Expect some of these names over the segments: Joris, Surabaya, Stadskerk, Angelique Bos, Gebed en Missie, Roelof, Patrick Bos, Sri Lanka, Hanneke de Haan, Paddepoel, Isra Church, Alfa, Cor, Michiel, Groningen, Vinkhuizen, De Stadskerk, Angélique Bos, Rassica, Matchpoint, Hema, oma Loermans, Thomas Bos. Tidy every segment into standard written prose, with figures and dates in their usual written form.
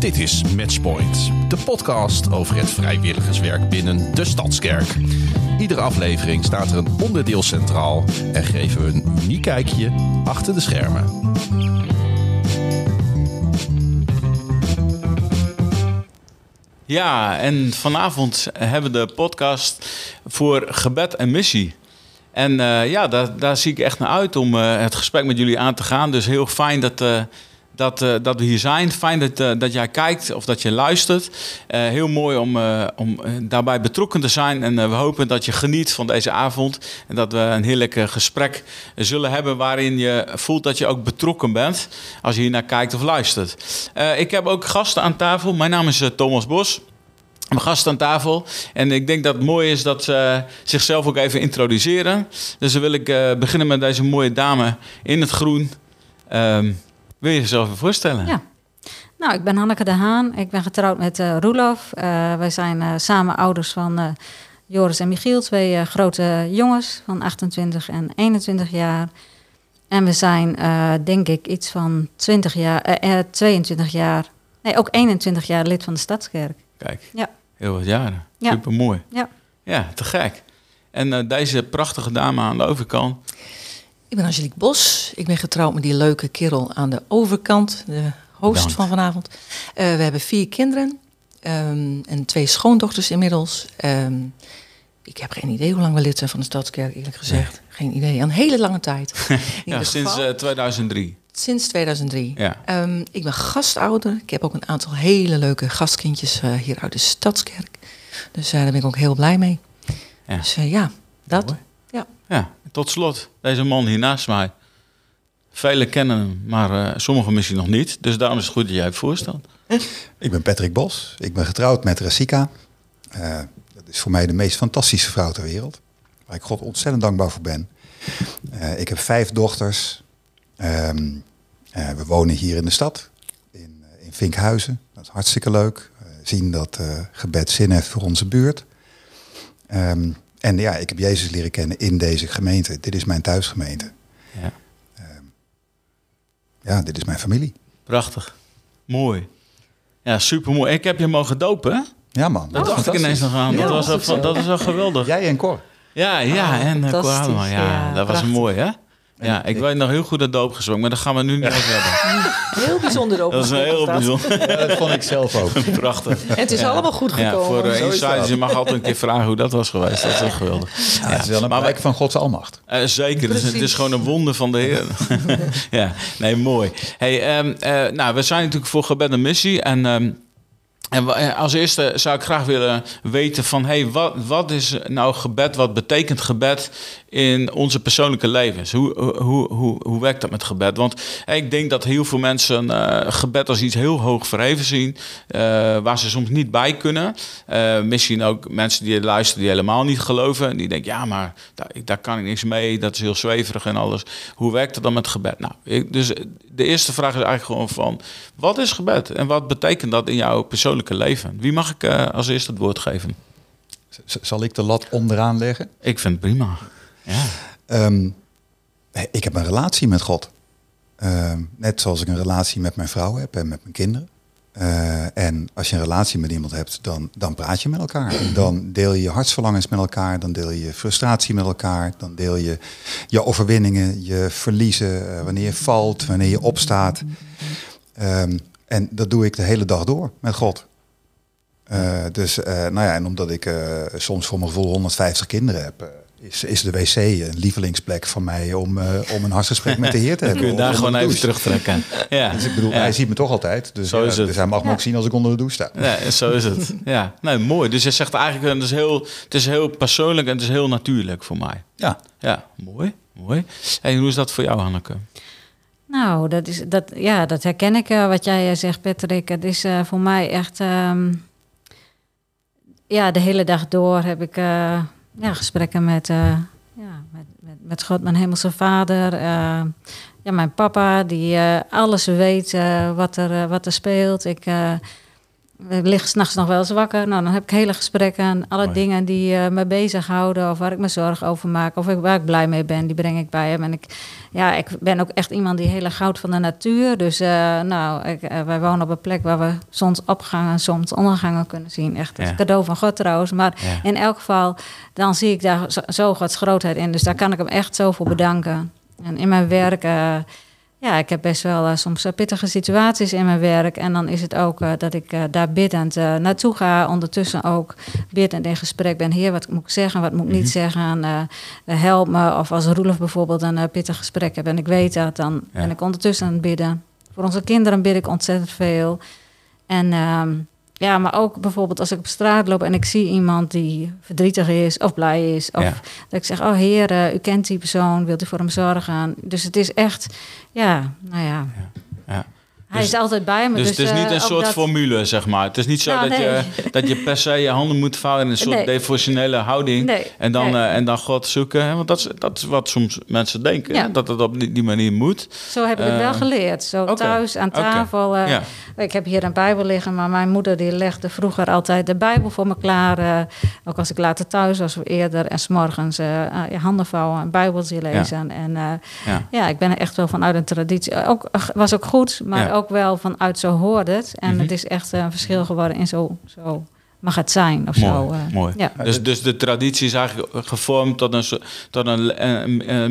Dit is Matchpoint, de podcast over het vrijwilligerswerk binnen de Stadskerk. Iedere aflevering staat er een onderdeel centraal en geven we een uniek kijkje achter de schermen. Ja, en vanavond hebben we de podcast voor Gebed en Missie. En daar zie ik echt naar uit om het gesprek met jullie aan te gaan. Dus heel fijn dat we hier zijn. Fijn dat jij kijkt of dat je luistert. Heel mooi om daarbij betrokken te zijn. En we hopen dat je geniet van deze avond. En dat we een heerlijk gesprek zullen hebben waarin je voelt dat je ook betrokken bent als je hier naar kijkt of luistert. Ik heb ook gasten aan tafel. Mijn naam is Thomas Bos. Mijn gast aan tafel. En ik denk dat het mooi is dat ze zichzelf ook even introduceren. Dus dan wil ik beginnen met deze mooie dame in het groen. Wil je jezelf even voorstellen? Ja. Nou, ik ben Hanneke de Haan. Ik ben getrouwd met Roelof. Wij zijn samen ouders van Joris en Michiel. Twee grote jongens van 28 en 21 jaar. En we zijn, denk ik, iets van 21 jaar lid van de Stadskerk. Kijk, ja. Heel wat jaren. Ja. Supermooi. Ja. Ja, te gek. En deze prachtige dame aan de overkant. Ik ben Angelique Bos. Ik ben getrouwd met die leuke kerel aan de overkant. De host van vanavond. We hebben 4 kinderen. En 2 schoondochters inmiddels. Ik heb geen idee hoe lang we lid zijn van de Stadskerk, eerlijk gezegd. Nee. Geen idee. Een hele lange tijd. Ja, sinds 2003. Sinds 2003. Ja. Ik ben gastouder. Ik heb ook een aantal hele leuke gastkindjes hier uit de Stadskerk. Dus daar ben ik ook heel blij mee. Ja. Dus dat. Ja. Ja. Tot slot, deze man hier naast mij. Velen kennen hem, maar sommigen misschien nog niet. Dus daarom is het goed dat jij het voorstelt. Ik ben Patrick Bos. Ik ben getrouwd met Rassica. Dat is voor mij de meest fantastische vrouw ter wereld. Waar ik God ontzettend dankbaar voor ben. Ik heb 5 dochters. We wonen hier in de stad, in Vinkhuizen. Dat is hartstikke leuk. Zien dat gebed zin heeft voor onze buurt. En ja, ik heb Jezus leren kennen in deze gemeente. Dit is mijn thuisgemeente. Ja, dit is mijn familie. Prachtig. Mooi. Ja, supermooi. Ik heb je mogen dopen, hè? Ja, man. Dat dacht ik ineens nog aan. Ja, dat was wel geweldig. Jij en Cor. Ja, en Cor allemaal. Ja, dat was mooi, hè? Ja, ik weet nog heel goed dat doop gezongen, maar dat gaan we nu niet over hebben. Heel bijzonder doop. Dat is heel bijzonder. Ja, dat vond ik zelf ook. Prachtig. En het is allemaal goed gekomen. Ja, voor insiders, je mag altijd een keer vragen hoe dat was geweest. Dat is echt geweldig. Ja, het is wel een blijk van Gods almacht. Zeker, het is gewoon een wonder van de Heer. Ja, nee, mooi. Hey, we zijn natuurlijk voor Gebed en Missie en als eerste zou ik graag willen weten van... wat is nou gebed? Wat betekent gebed in onze persoonlijke levens? Hoe werkt dat met gebed? Want ik denk dat heel veel mensen gebed als iets heel hoog verheven zien... waar ze soms niet bij kunnen. Misschien ook mensen die luisteren die helemaal niet geloven... en die denken, ja, maar daar kan ik niks mee. Dat is heel zweverig en alles. Hoe werkt dat dan met gebed? Nou, dus de eerste vraag is eigenlijk gewoon van... wat is gebed en wat betekent dat in jouw persoonlijke leven? Wie mag ik als eerste het woord geven? Zal ik de lat onderaan leggen? Ik vind het prima. Ja. Ik heb een relatie met God. Net zoals ik een relatie met mijn vrouw heb en met mijn kinderen. En als je een relatie met iemand hebt, dan praat je met elkaar. Dan deel je hartsverlangens met elkaar. Dan deel je frustratie met elkaar. Dan deel je je overwinningen, je verliezen. Wanneer je valt, wanneer je opstaat. En dat doe ik de hele dag door met God. En omdat ik soms voor mijn gevoel 150 kinderen heb... Is de wc een lievelingsplek van mij om een hartgesprek met de Heer te hebben. Kun je daar gewoon even terugtrekken. Ja. Dus ik bedoel, hij ziet me toch altijd. Dus, zo is het. Dus hij mag me ook zien als ik onder de douche sta. Ja, zo is het. Ja. Nee, mooi. Dus je zegt eigenlijk, het is heel persoonlijk en het is heel natuurlijk voor mij. Ja. Ja, mooi. En hoe is dat voor jou, Hanneke? Nou, dat herken ik wat jij zegt, Patrick. Het is voor mij echt... de hele dag door heb ik gesprekken met God, mijn hemelse vader. Mijn papa, die alles weet wat er speelt. Ik We liggen s'nachts nog wel eens wakker. Nou, dan heb ik hele gesprekken aan alle dingen die me bezighouden, of waar ik me zorgen over maak, of waar ik blij mee ben, die breng ik bij hem. En ik ben ook echt iemand die heel goud van de natuur. Dus wij wonen op een plek waar we zonsopgangen en zonsondergangen kunnen zien. Echt een cadeau van God trouwens. Maar in elk geval, dan zie ik daar zo Gods grootheid in. Dus daar kan ik hem echt zo voor bedanken. En in mijn werk... ik heb best wel soms pittige situaties in mijn werk. En dan is het ook dat ik daar biddend naartoe ga. Ondertussen ook biddend in gesprek ben. Heer, wat moet ik zeggen, wat moet ik niet zeggen? Help me. Of als Roelof bijvoorbeeld een pittig gesprek heeft en ik weet dat, dan ben ik ondertussen aan het bidden. Voor onze kinderen bid ik ontzettend veel. En maar ook bijvoorbeeld als ik op straat loop en ik zie iemand die verdrietig is of blij is. Of dat ik zeg, oh Heer, u kent die persoon, wilt u voor hem zorgen? Dus het is echt, Hij is altijd bij me. Dus het is niet een soort formule, zeg maar. Het is niet zo dat je per se je handen moet vouwen in een soort devotionele houding. Nee. En dan God zoeken. Hè? Want dat is wat soms mensen denken, dat het op die manier moet. Zo heb ik het wel geleerd. Zo thuis aan tafel. Okay. Ik heb hier een Bijbel liggen, maar mijn moeder die legde vroeger altijd de Bijbel voor me klaar. Ook als ik later thuis was of eerder. En 's morgens handen vouwen, een Bijbeltje lezen. Ja. En ik ben er echt wel vanuit een traditie. Was ook goed, maar ook wel vanuit zo hoort het. En het is echt een verschil geworden in zo mag het zijn. Of mooi, zo. Mooi. Ja. Dus de traditie is eigenlijk gevormd tot een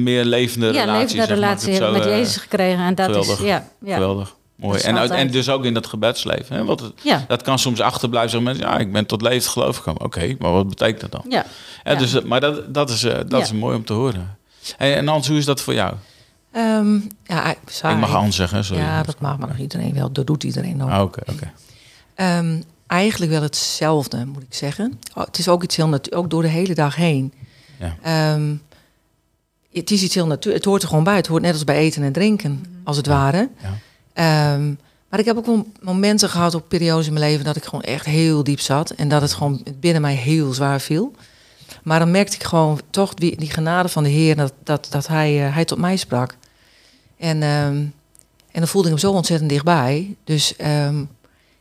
meer levende relatie. Ja, levende relatie heb ik met Jezus gekregen. En dat geweldig, is geweldig. Mooi. En dus ook in dat gebedsleven. Hè? Want dat kan soms achterblijven. Zeggen mensen, ik ben tot levend geloof gekomen. Oké, maar wat betekent dat dan? Ja. Dus, maar dat is mooi om te horen. En Hans, hoe is dat voor jou? Ik mag Hans zeggen. Sorry. Ja, dat mag iedereen wel. Dat doet iedereen ook. Okay. Eigenlijk wel hetzelfde, moet ik zeggen. Het is ook iets heel ook door de hele dag heen. Ja. Het is iets heel natuurlijk. Het hoort er gewoon bij. Het hoort net als bij eten en drinken, als het ware. Ja. Maar ik heb ook wel momenten gehad op periodes in mijn leven dat ik gewoon echt heel diep zat en dat het gewoon binnen mij heel zwaar viel. Maar dan merkte ik gewoon toch die genade van de Heer, dat hij tot mij sprak. En dan voelde ik hem zo ontzettend dichtbij. Dus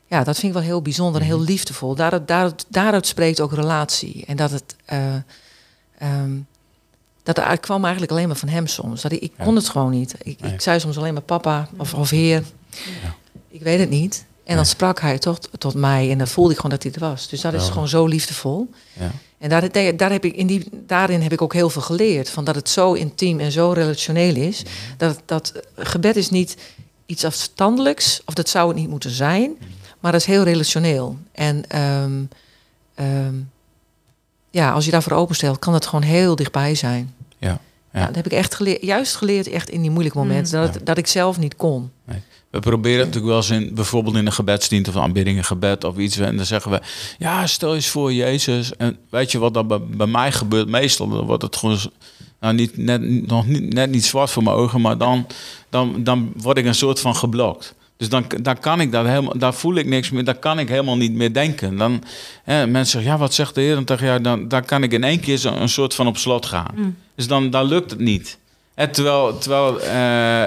dat vind ik wel heel bijzonder en heel liefdevol. Daaruit spreekt ook relatie. En dat kwam eigenlijk alleen maar van hem soms. Dat ik kon het gewoon niet. Ik zei soms alleen maar papa of Heer. Ja. Ik weet het niet. En dan sprak hij toch tot mij. En dan voelde ik gewoon dat hij er was. Dus dat is gewoon zo liefdevol. Ja. En daarin heb ik ook heel veel geleerd. Van dat het zo intiem en zo relationeel is. Dat gebed is niet iets afstandelijks. Of dat zou het niet moeten zijn. Maar dat is heel relationeel. En als je daarvoor openstelt, kan dat gewoon heel dichtbij zijn. Ja. Ja. Nou, dat heb ik echt geleerd echt in die moeilijke momenten. Dat ik zelf niet kon. Nee. We proberen het natuurlijk wel eens bijvoorbeeld in een gebedsdienst of een aanbidding, een gebed of iets. En dan zeggen we, stel eens voor Jezus. En weet je wat dan bij mij gebeurt meestal? Dan wordt het gewoon net niet zwart voor mijn ogen. Maar dan word ik een soort van geblokt. Dus dan kan ik dat helemaal, daar voel ik niks meer, daar kan ik helemaal niet meer denken. Dan, mensen zeggen, wat zegt de Heer? En tegen jou, dan kan ik in één keer een soort van op slot gaan. Dus dan lukt het niet. Terwijl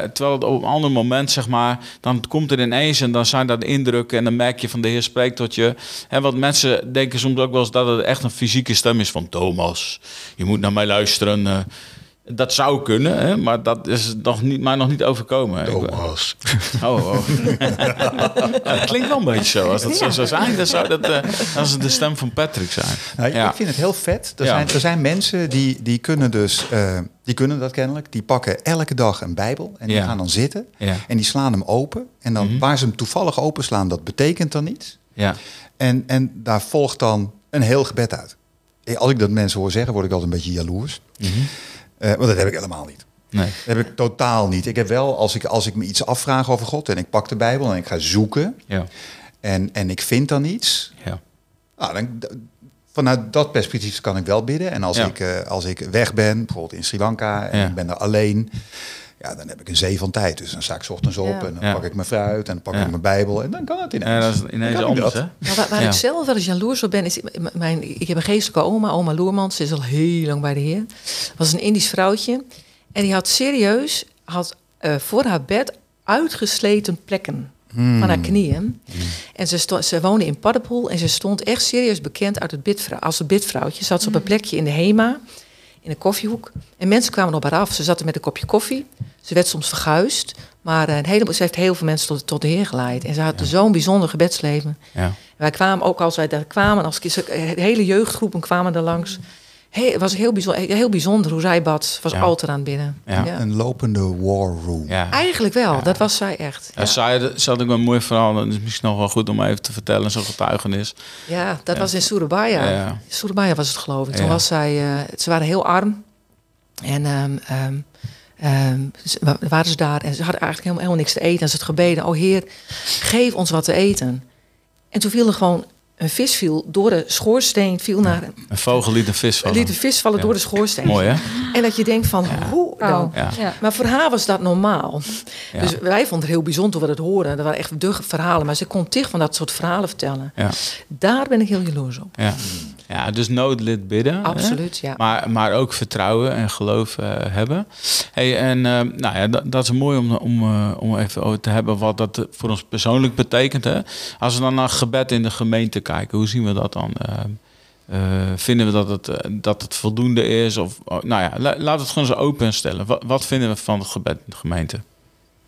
het op een ander moment, zeg maar, dan komt het ineens en dan zijn dat indrukken en dan merk je van de Heer spreekt tot je. Want mensen denken soms ook wel eens dat het echt een fysieke stem is van Thomas, je moet naar mij luisteren. Dat zou kunnen, maar dat is mij nog niet overkomen. Thomas. Oh. Dat klinkt wel een beetje zo. Als dat zo zou zijn, dan zou dat de stem van Patrick zijn. Nou, ik vind het heel vet. Er zijn mensen die kunnen dus... die kunnen dat kennelijk. Die pakken elke dag een Bijbel en die gaan dan zitten. Ja. En die slaan hem open. En dan waar ze hem toevallig openslaan, dat betekent dan niets. Ja. En daar volgt dan een heel gebed uit. Als ik dat mensen hoor zeggen, word ik altijd een beetje jaloers. Want dat heb ik helemaal niet. Nee. Dat heb ik totaal niet. Ik heb wel, als ik me iets afvraag over God en ik pak de Bijbel en ik ga zoeken en ik vind dan iets. Ja. Vanuit dat perspectief kan ik wel bidden. En als ik weg ben, bijvoorbeeld in Sri Lanka en ik ben daar alleen, dan heb ik een zee van tijd. Dus dan sta ik ochtends op en dan pak ik mijn fruit en dan pak ik mijn Bijbel en dan kan het ineens. Ja, dat is ineens anders, hè? Nou, waar ik zelf wel eens jaloers op ben, is ik heb een geestelijke oma Loermans, ze is al heel lang bij de Heer. Was een Indisch vrouwtje en die had voor haar bed uitgesleten plekken. van haar knieën. En ze woonde in Paddepoel en ze stond echt serieus bekend uit het als het bidvrouwtje. Zat ze op een plekje in de Hema, in een koffiehoek. En mensen kwamen op haar af. Ze zat er met een kopje koffie. Ze werd soms verguisd. Maar ze heeft heel veel mensen tot de Heer geleid. En ze had zo'n bijzonder gebedsleven. Ja. Wij kwamen ook, als wij daar kwamen, hele jeugdgroepen kwamen daar langs. Het was heel bijzonder hoe zij bad. Ze was altijd aan het bidden. Ja. Ja. Een lopende war room. Ja. Eigenlijk wel, dat was zij echt. Ja. Ja, zij had ook een mooi verhaal. Dat is misschien nog wel goed om even te vertellen, zo'n getuigenis. Ja, dat was in Surabaya. Ja. Surabaya was het, geloof ik. Toen was zij... ze waren heel arm. En... waren ze daar en ze hadden eigenlijk helemaal niks te eten. En ze had gebeden, oh Heer, geef ons wat te eten. En toen viel er gewoon een vis door de schoorsteen. Naar een vogel liet een vis vallen. Door de schoorsteen. Mooi, hè? En dat je denkt van, hoe dan? Ja. Ja. Maar voor haar was dat normaal. Ja. Dus wij vonden het heel bijzonder hoe we dat hoorden. Dat waren echt de verhalen. Maar ze kon tig van dat soort verhalen vertellen. Ja. Daar ben ik heel jaloers op. Ja. Ja, dus noodlid bidden. Absoluut, hè? Ja. Maar ook vertrouwen en geloof hebben. Hey, en dat is mooi om even over te hebben wat dat voor ons persoonlijk betekent. Hè? Als we dan naar gebed in de gemeente kijken, hoe zien we dat dan? Vinden we dat het voldoende is? Of, laten we het gewoon zo open stellen. Wat vinden we van het gebed in de gemeente?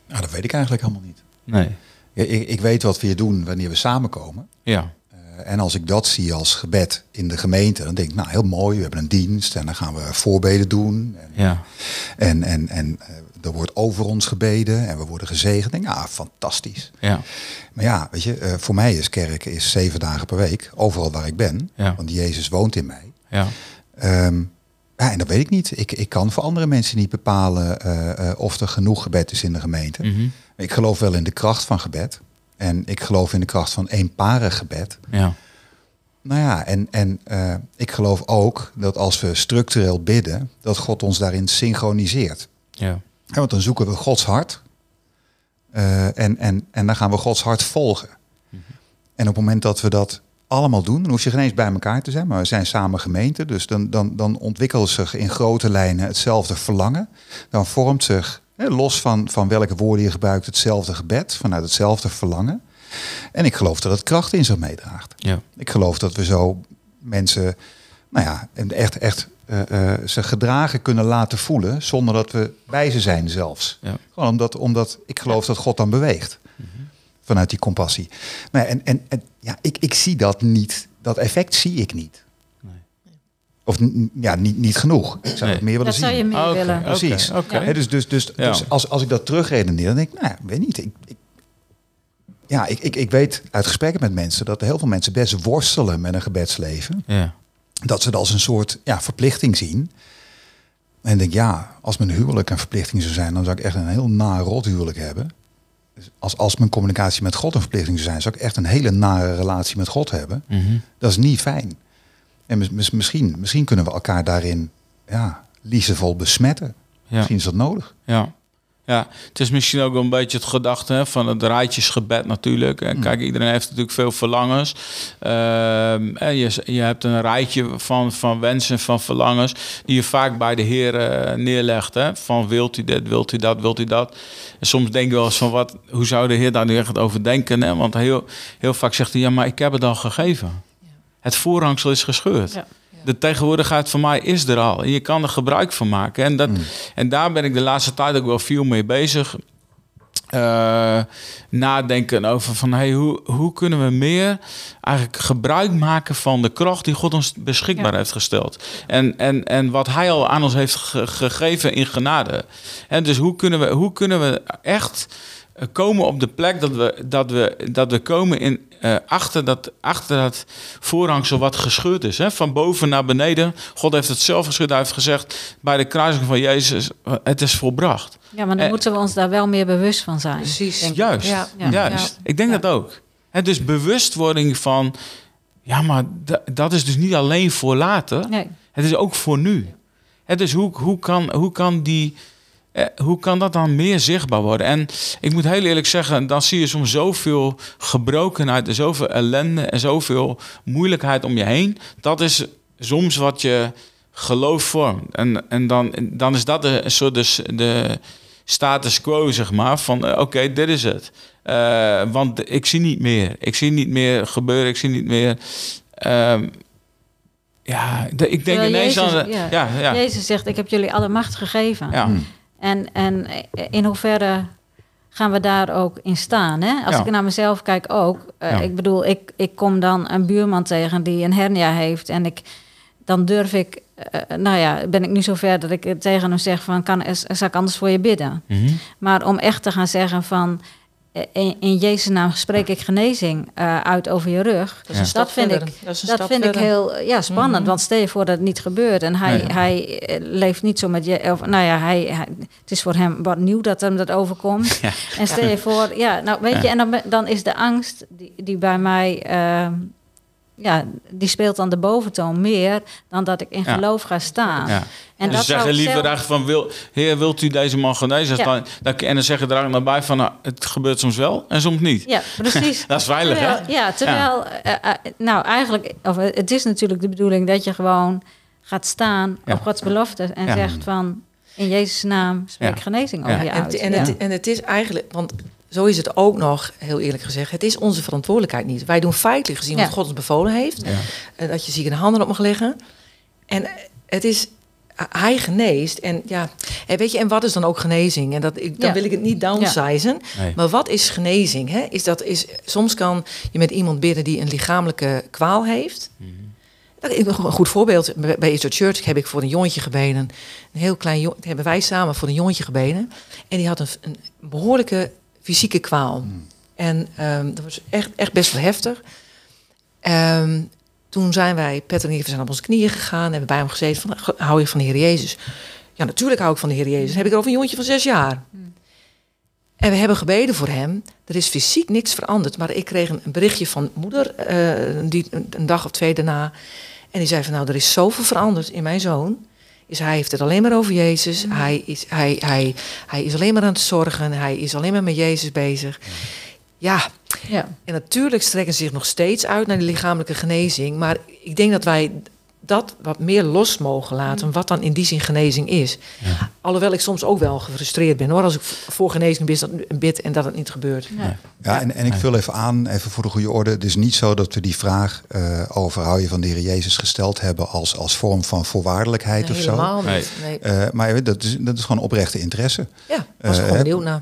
Nou, dat weet ik eigenlijk helemaal niet. Nee. Ja, ik weet wat we hier doen wanneer we samenkomen. Ja. En als ik dat zie als gebed in de gemeente, dan denk ik, nou heel mooi, we hebben een dienst en dan gaan we voorbeden doen. En, en er wordt over ons gebeden en we worden gezegend. Denk, fantastisch. Ja. Maar ja, weet je, voor mij is kerk 7 dagen per week, overal waar ik ben. Ja. Want Jezus woont in mij. Ja. En dat weet ik niet. Ik kan voor andere mensen niet bepalen of er genoeg gebed is in de gemeente. Mm-hmm. Ik geloof wel in de kracht van gebed. En ik geloof in de kracht van eenparig gebed. Ja. Nou ja, en ik geloof ook dat als we structureel bidden, dat God ons daarin synchroniseert. Ja. Want dan zoeken we Gods hart. En dan gaan we Gods hart volgen. Mm-hmm. En op het moment dat we dat allemaal doen, dan hoef je geen eens bij elkaar te zijn, maar we zijn samen gemeente. Dus dan ontwikkelt zich in grote lijnen hetzelfde verlangen. Dan vormt zich... Los van welke woorden je gebruikt, hetzelfde gebed, vanuit hetzelfde verlangen. En ik geloof dat het kracht in zich meedraagt. Ja. Ik geloof dat we zo mensen ze gedragen kunnen laten voelen, zonder dat we bij ze zijn zelfs. Ja. Gewoon omdat ik geloof dat God dan beweegt. Mm-hmm. Vanuit die compassie. Nou, ik zie dat niet. Dat effect zie ik niet. Of niet genoeg. Ik zou het meer willen zien. Dat zou je meer willen. Precies. Okay. Ja. Dus als ik dat terugredeneer, dan denk ik, weet niet. Ik weet uit gesprekken met mensen dat heel veel mensen best worstelen met een gebedsleven. Ja. Dat ze dat als een soort verplichting zien. En denk, als mijn huwelijk een verplichting zou zijn, dan zou ik echt een heel naar rot huwelijk hebben. Dus als mijn communicatie met God een verplichting zou zijn, zou ik echt een hele nare relatie met God hebben. Mm-hmm. Dat is niet fijn. En misschien kunnen we elkaar daarin liefdevol besmetten. Ja. Misschien is dat nodig. Ja. Ja, het is misschien ook een beetje het gedachte van het rijtjesgebed natuurlijk. En kijk, iedereen heeft natuurlijk veel verlangens. En je hebt een rijtje van wensen, van verlangens, die je vaak bij de Heer neerlegt. Hè? Van wilt u dit, wilt u dat, wilt u dat. En soms denk je wel eens van hoe zou de Heer daar nu echt over denken? Hè? Want heel, heel vaak zegt hij, maar ik heb het al gegeven. Het voorhangsel is gescheurd. Ja. De tegenwoordigheid van mij is er al. En je kan er gebruik van maken. En, en daar ben ik de laatste tijd ook wel veel mee bezig. Nadenken over van hoe kunnen we meer eigenlijk gebruik maken van de kracht die God ons beschikbaar heeft gesteld. En wat hij al aan ons heeft gegeven in genade. En dus hoe kunnen we echt komen op de plek dat we komen in achter dat voorhangsel wat gescheurd is. Hè? Van boven naar beneden. God heeft het zelf gescheurd. Hij heeft gezegd bij de kruising van Jezus, het is volbracht. Ja, maar dan moeten we ons daar wel meer bewust van zijn. Precies. Denk ik. Juist. Ja. Ja. Juist. Ja. Ik denk dat ook. Hè, dus bewustwording van, maar dat is dus niet alleen voor later. Nee. Het is ook voor nu. Hè, dus hoe kan dat dan meer zichtbaar worden? En ik moet heel eerlijk zeggen, dan zie je soms zoveel gebrokenheid en zoveel ellende en zoveel moeilijkheid om je heen. Dat is soms wat je geloof vormt. En dan is dat een soort de status quo, zeg maar, van oké, dit is het. Want ik zie niet meer. Ik zie niet meer gebeuren. Ik zie niet meer... ik denk ineens Jezus, aan... Jezus zegt, ik heb jullie alle macht gegeven. Ja. En in hoeverre gaan we daar ook in staan? Hè? Als ik naar mezelf kijk ook. Ik bedoel, ik kom dan een buurman tegen die een hernia heeft. En dan durf ik... ben ik nu zover dat ik tegen hem zeg van... zal ik anders voor je bidden? Mm-hmm. Maar om echt te gaan zeggen van... In Jezus' naam spreek ik genezing uit over je rug. Dat vind ik heel spannend. Mm-hmm. Want stel je voor dat het niet gebeurt. En hij leeft niet zo met je. Of, het is voor hem wat nieuw dat hem dat overkomt. Ja. En stel je voor, je, en dan is de angst die bij mij. Die speelt dan de boventoon meer dan dat ik in geloof ga staan. Ja. En dus zeggen liever echt van, Heer, wilt u deze man genezen? Ja. En dan zeggen er ook nog bij van, nou, het gebeurt soms wel en soms niet. Ja, precies. Dat is veilig, hè? Ja, terwijl, eigenlijk, het is natuurlijk de bedoeling dat je gewoon gaat staan op Gods belofte en zegt van, in Jezus' naam spreek genezing over je uit. En het is eigenlijk, want... Zo is het ook nog, heel eerlijk gezegd. Het is onze verantwoordelijkheid niet. Wij doen feitelijk gezien wat God ons bevolen heeft. Ja. Dat je zieken de handen op mag leggen. En het is... Hij geneest. En en wat is dan ook genezing? En dan wil ik het niet downsizen. Ja. Nee. Maar wat is genezing? Hè? Soms kan je met iemand bidden die een lichamelijke kwaal heeft. Mm-hmm. Een goed voorbeeld. Bij Isra Church heb ik voor een jongetje gebeden. Een heel klein jongetje. Hebben wij samen voor een jongetje gebeden. En die had een behoorlijke... fysieke kwaal. Hmm. En dat was echt best wel heftig. Toen zijn wij, Patrick en ik, zijn op onze knieën gegaan... en hebben bij hem gezeten van, hou je van de Heer Jezus? Ja, natuurlijk hou ik van de Heer Jezus. Dan heb ik er over een jongetje van 6 jaar. Hmm. En we hebben gebeden voor hem. Er is fysiek niks veranderd. Maar ik kreeg een berichtje van moeder... die een dag of 2 daarna. En die zei van, nou, er is zoveel veranderd in mijn zoon... Hij heeft het alleen maar over Jezus. Mm. Hij is alleen maar aan het zorgen. Hij is alleen maar met Jezus bezig. Ja. En natuurlijk strekken ze zich nog steeds uit naar die lichamelijke genezing. Maar ik denk dat wij dat wat meer los mogen laten. Wat dan in die zin genezing is. Ja. Alhoewel ik soms ook wel gefrustreerd ben. Hoor, als ik voor genezing bid en dat het niet gebeurt. Ja, en ik vul even aan, even voor de goede orde. Het is niet zo dat we die vraag over hou je van de Heer Jezus gesteld hebben... als vorm van voorwaardelijkheid of zo. Helemaal niet. Nee. Maar dat is gewoon oprechte interesse. Ja, was gewoon benieuwd naar.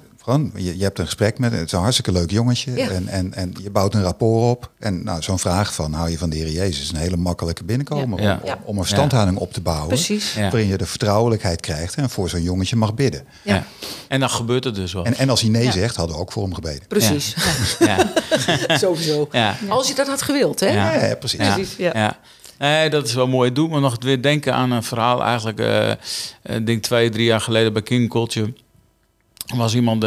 Je hebt een gesprek met hem, het is een hartstikke leuk jongetje. Ja. En je bouwt een rapport op. En nou, zo'n vraag van, hou je van de Heer Jezus? Is een hele makkelijke binnenkomen om een verstandhouding op te bouwen. Precies. Ja. Waarin je de vertrouwelijkheid krijgt en voor zo'n jongetje mag bidden. Ja. Ja. En dan gebeurt het dus wel. En als hij nee zegt, hadden we ook voor hem gebeden. Precies. Ja. Sowieso. Ja. Als je dat had gewild, hè? Ja, precies. Ja. Precies, ja. Nee, dat is wel mooi. Doe me nog weer denken aan een verhaal. Eigenlijk, ik denk 2-3 jaar geleden bij King Culture... was iemand,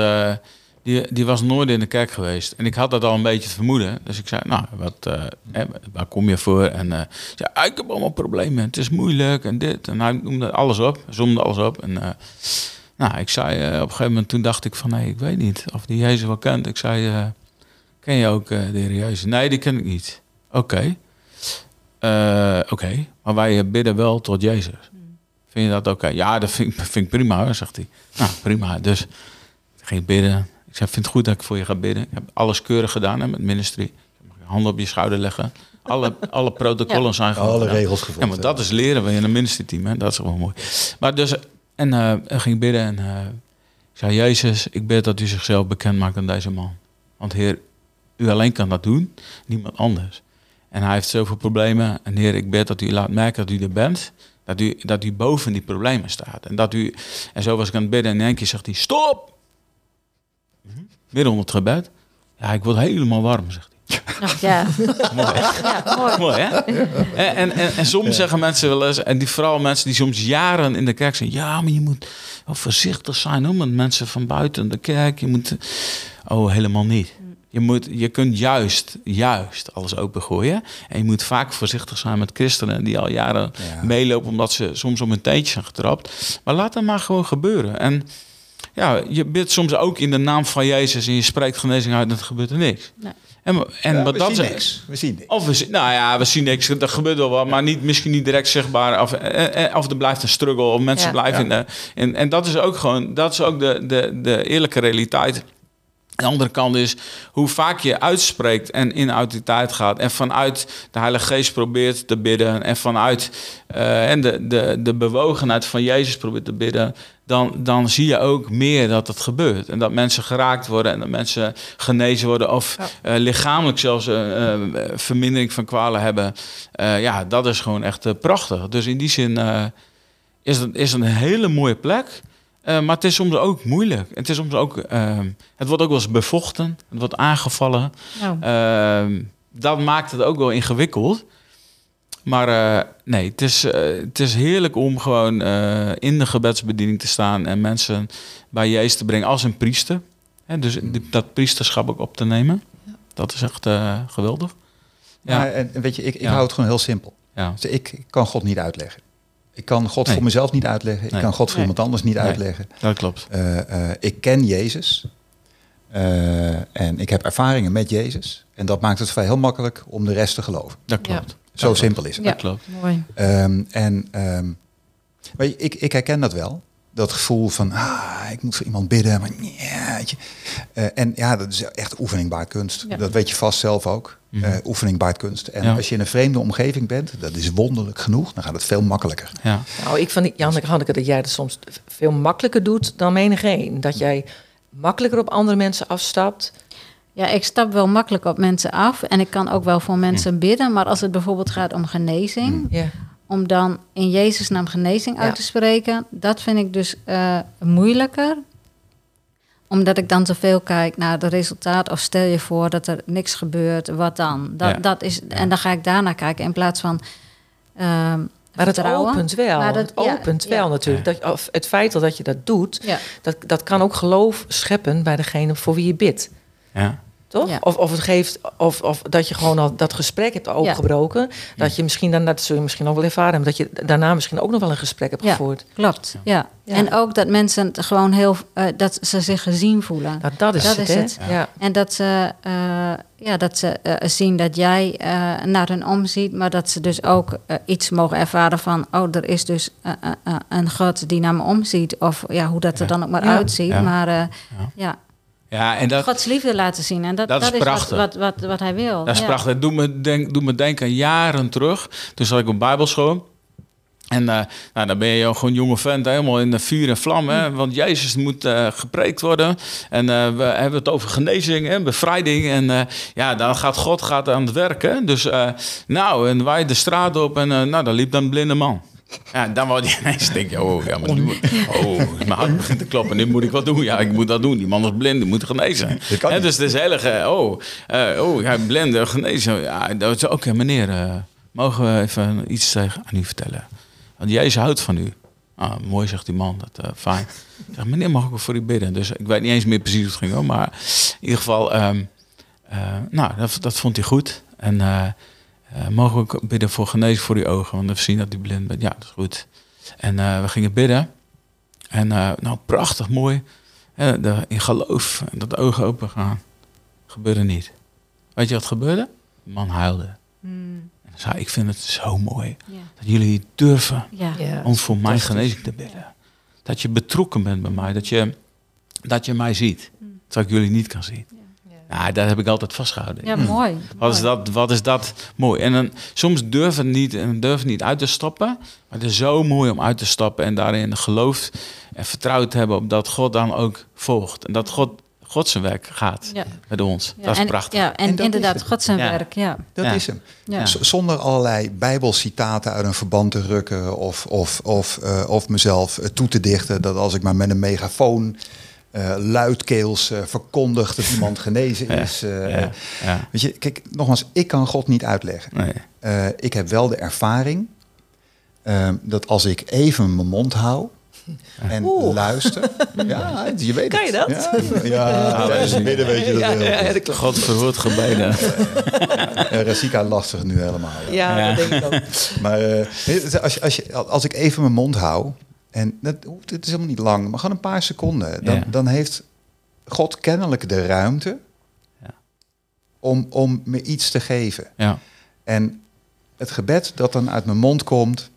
die was nooit in de kerk geweest. En ik had dat al een beetje vermoeden. Dus ik zei, nou, waar kom je voor? En zei, ik heb allemaal problemen. Het is moeilijk en dit. En hij noemde alles op. Zomde alles op. En ik zei, op een gegeven moment toen dacht ik van... nee, ik weet niet of die Jezus wel kent. Ik zei, ken je ook de Heer Jezus? Nee, die ken ik niet. Oké. Maar wij bidden wel tot Jezus. Vind je dat oké? Ja, dat vind ik prima hoor, zegt hij. Nou, prima. Dus ik ging bidden. Ik zei, vind het goed dat ik voor je ga bidden. Ik heb alles keurig gedaan met ministry. Mag je handen op je schouder leggen. Alle protocollen zijn gewoon. Alle regels gevolgd. Ja, maar dat is leren bij een ministry team. Hè? Dat is gewoon mooi. Maar dus, ik ging bidden en ik zei, Jezus, ik bid dat u zichzelf bekend maakt aan deze man. Want Heer, u alleen kan dat doen, niemand anders. En hij heeft zoveel problemen. En Heer, ik bid dat u laat merken dat u er bent... Dat u boven die problemen staat. En zo was ik aan het bidden en in één keer zegt hij, stop! Mm-hmm. Weer onder het gebed. Ja, ik word helemaal warm, zegt hij. Ja. Mooi. Ja, mooi hè? En soms zeggen mensen wel eens, en vooral mensen die soms jaren in de kerk zijn, ja, maar je moet wel voorzichtig zijn hoor, met mensen van buiten de kerk. Je moet, helemaal niet. Je kunt juist alles opengooien. En je moet vaak voorzichtig zijn met christenen die al jaren meelopen... omdat ze soms om hun teentje zijn getrapt. Maar laat dat maar gewoon gebeuren. En je bidt soms ook in de naam van Jezus... en je spreekt genezing uit en er gebeurt er niks. Nee. We zien niks. Er gebeurt wel wat, maar misschien niet direct zichtbaar. Of er blijft een struggle, of mensen blijven... En dat is ook de eerlijke realiteit... de andere kant is hoe vaak je uitspreekt en in autoriteit gaat. En vanuit de Heilige Geest probeert te bidden. En vanuit de bewogenheid van Jezus probeert te bidden. Dan zie je ook meer dat het gebeurt. En dat mensen geraakt worden. En dat mensen genezen worden. Of ja, lichamelijk zelfs vermindering van kwalen hebben. Ja, dat is gewoon echt prachtig. Dus in die zin is het een hele mooie plek. Maar het is soms ook moeilijk. Het is soms ook, het wordt ook wel eens bevochten. Het wordt aangevallen. Nou. Dat maakt het ook wel ingewikkeld. Maar nee, het is heerlijk om gewoon in de gebedsbediening te staan en mensen bij Jezus te brengen als een priester. Hè, dus dat priesterschap ook op te nemen. Ja. Dat is echt geweldig. Ja. Maar, en weet je, ik hou het gewoon heel simpel. Ja. Dus ik kan God niet uitleggen. Ik kan God voor mezelf niet uitleggen. Ik kan God voor iemand anders niet uitleggen. Dat klopt. Ik ken Jezus. En ik heb ervaringen met Jezus. En dat maakt het vrij heel makkelijk om de rest te geloven. Dat klopt. Ja. Zo dat simpel is het. Ja, dat klopt. Mooi. Maar ik herken dat wel. Dat gevoel van, ik moet voor iemand bidden. Maar en ja, dat is echt oefening baart kunst. Ja. Dat weet je vast zelf ook. Mm-hmm. Oefening baart kunst. En als je in een vreemde omgeving bent, dat is wonderlijk genoeg. Dan gaat het veel makkelijker. Ja. Nou, ik vind, Hanneke, dat jij dat soms veel makkelijker doet dan menigeen. Dat jij makkelijker op andere mensen afstapt. Ja, ik stap wel makkelijk op mensen af. En ik kan ook wel voor mensen bidden. Maar als het bijvoorbeeld gaat om genezing... Ja. Om dan in Jezus' naam genezing uit te spreken... dat vind ik dus moeilijker. Omdat ik dan zoveel kijk naar het resultaat... of stel je voor dat er niks gebeurt, wat dan? Dat is, en dan ga ik daarna kijken in plaats van maar het opent wel. Maar dat, het opent wel natuurlijk. Dat, of het feit dat je dat doet... Dat kan ook geloof scheppen bij degene voor wie je bidt. Ja. Toch? Ja. Of het geeft, of dat je gewoon al dat gesprek hebt opengebroken. Ja. Dat je misschien dan, dat zul je misschien ook wel ervaren hebben, dat je daarna misschien ook nog wel een gesprek hebt gevoerd. Klopt. Ja. Ja. En ook dat mensen gewoon heel dat ze zich gezien voelen. Dat is het. Ja. Ja. En dat ze zien dat jij naar hen omziet, maar dat ze dus ook iets mogen ervaren van er is dus een God die naar me omziet. Of hoe dat er dan ook maar uitziet. Ja. Maar ja, en dat, Gods liefde laten zien. En dat is prachtig. Wat hij wil. Dat is prachtig. Het doet me denken aan jaren terug. Toen zat ik op bijbelschool. En dan ben je gewoon jonge vent, helemaal in de vuur en vlam. Hè? Want Jezus moet gepreekt worden. En we hebben het over genezing en bevrijding. En dan gaat God aan het werken. Dus en wij de straat op. En dan liep dan een blinde man. Ja, dan word je ineens denken, maar nu mijn hart begint te kloppen. Nu moet ik wat doen. Ja, ik moet dat doen. Die man is blind, die moet genezen. Dus het is heilig. Hij is blind, genezen. Ja, Oké, meneer, mogen we even iets aan u vertellen? Want Jezus houdt van u. Ah, mooi, zegt die man. Dat fijn. Ik zeg, meneer, mag ik voor u bidden? Dus ik weet niet eens meer precies hoe het ging. Maar in ieder geval, dat vond hij goed. En... mogen we bidden voor genezing voor uw ogen? Want we zien dat u blind bent. Ja, dat is goed. En we gingen bidden. En prachtig mooi. In geloof. Dat de ogen open gaan. Gebeurde niet. Weet je wat gebeurde? De man huilde. Mm. En zei, ik vind het zo mooi. Yeah. Dat jullie durven om voor mijn genezing te bidden. Yeah. Dat je betrokken bent bij mij. Dat je mij ziet. Mm. Terwijl ik jullie niet kan zien. Yeah. Nou, dat heb ik altijd vastgehouden. Ja, mooi. Wat is dat mooi. En dan, soms durven niet uit te stappen. Maar het is zo mooi om uit te stappen. En daarin geloof en vertrouwen te hebben op dat God dan ook volgt. En dat God zijn werk gaat met ons. Ja, dat is prachtig. Ja, en inderdaad, God zijn werk. Ja. Dat is hem. Ja. Zonder allerlei bijbelcitaten uit een verband te rukken. Of mezelf toe te dichten. Dat als ik maar met een megafoon... luidkeels verkondigt dat iemand genezen is. Weet je, kijk, nogmaals, ik kan God niet uitleggen. Nee. Ik heb wel de ervaring dat als ik even mijn mond hou en luister... Ja, je weet het. Kan je dat? Ja, tijdens het midden weet je dat heel goed. God verhoort gebeden. Rassica lastig nu helemaal. Ja, dat denk ik ook. Maar als ik even mijn mond hou... En het is helemaal niet lang, maar gewoon een paar seconden. Dan heeft God kennelijk de ruimte om me iets te geven. Ja. En het gebed dat dan uit mijn mond komt...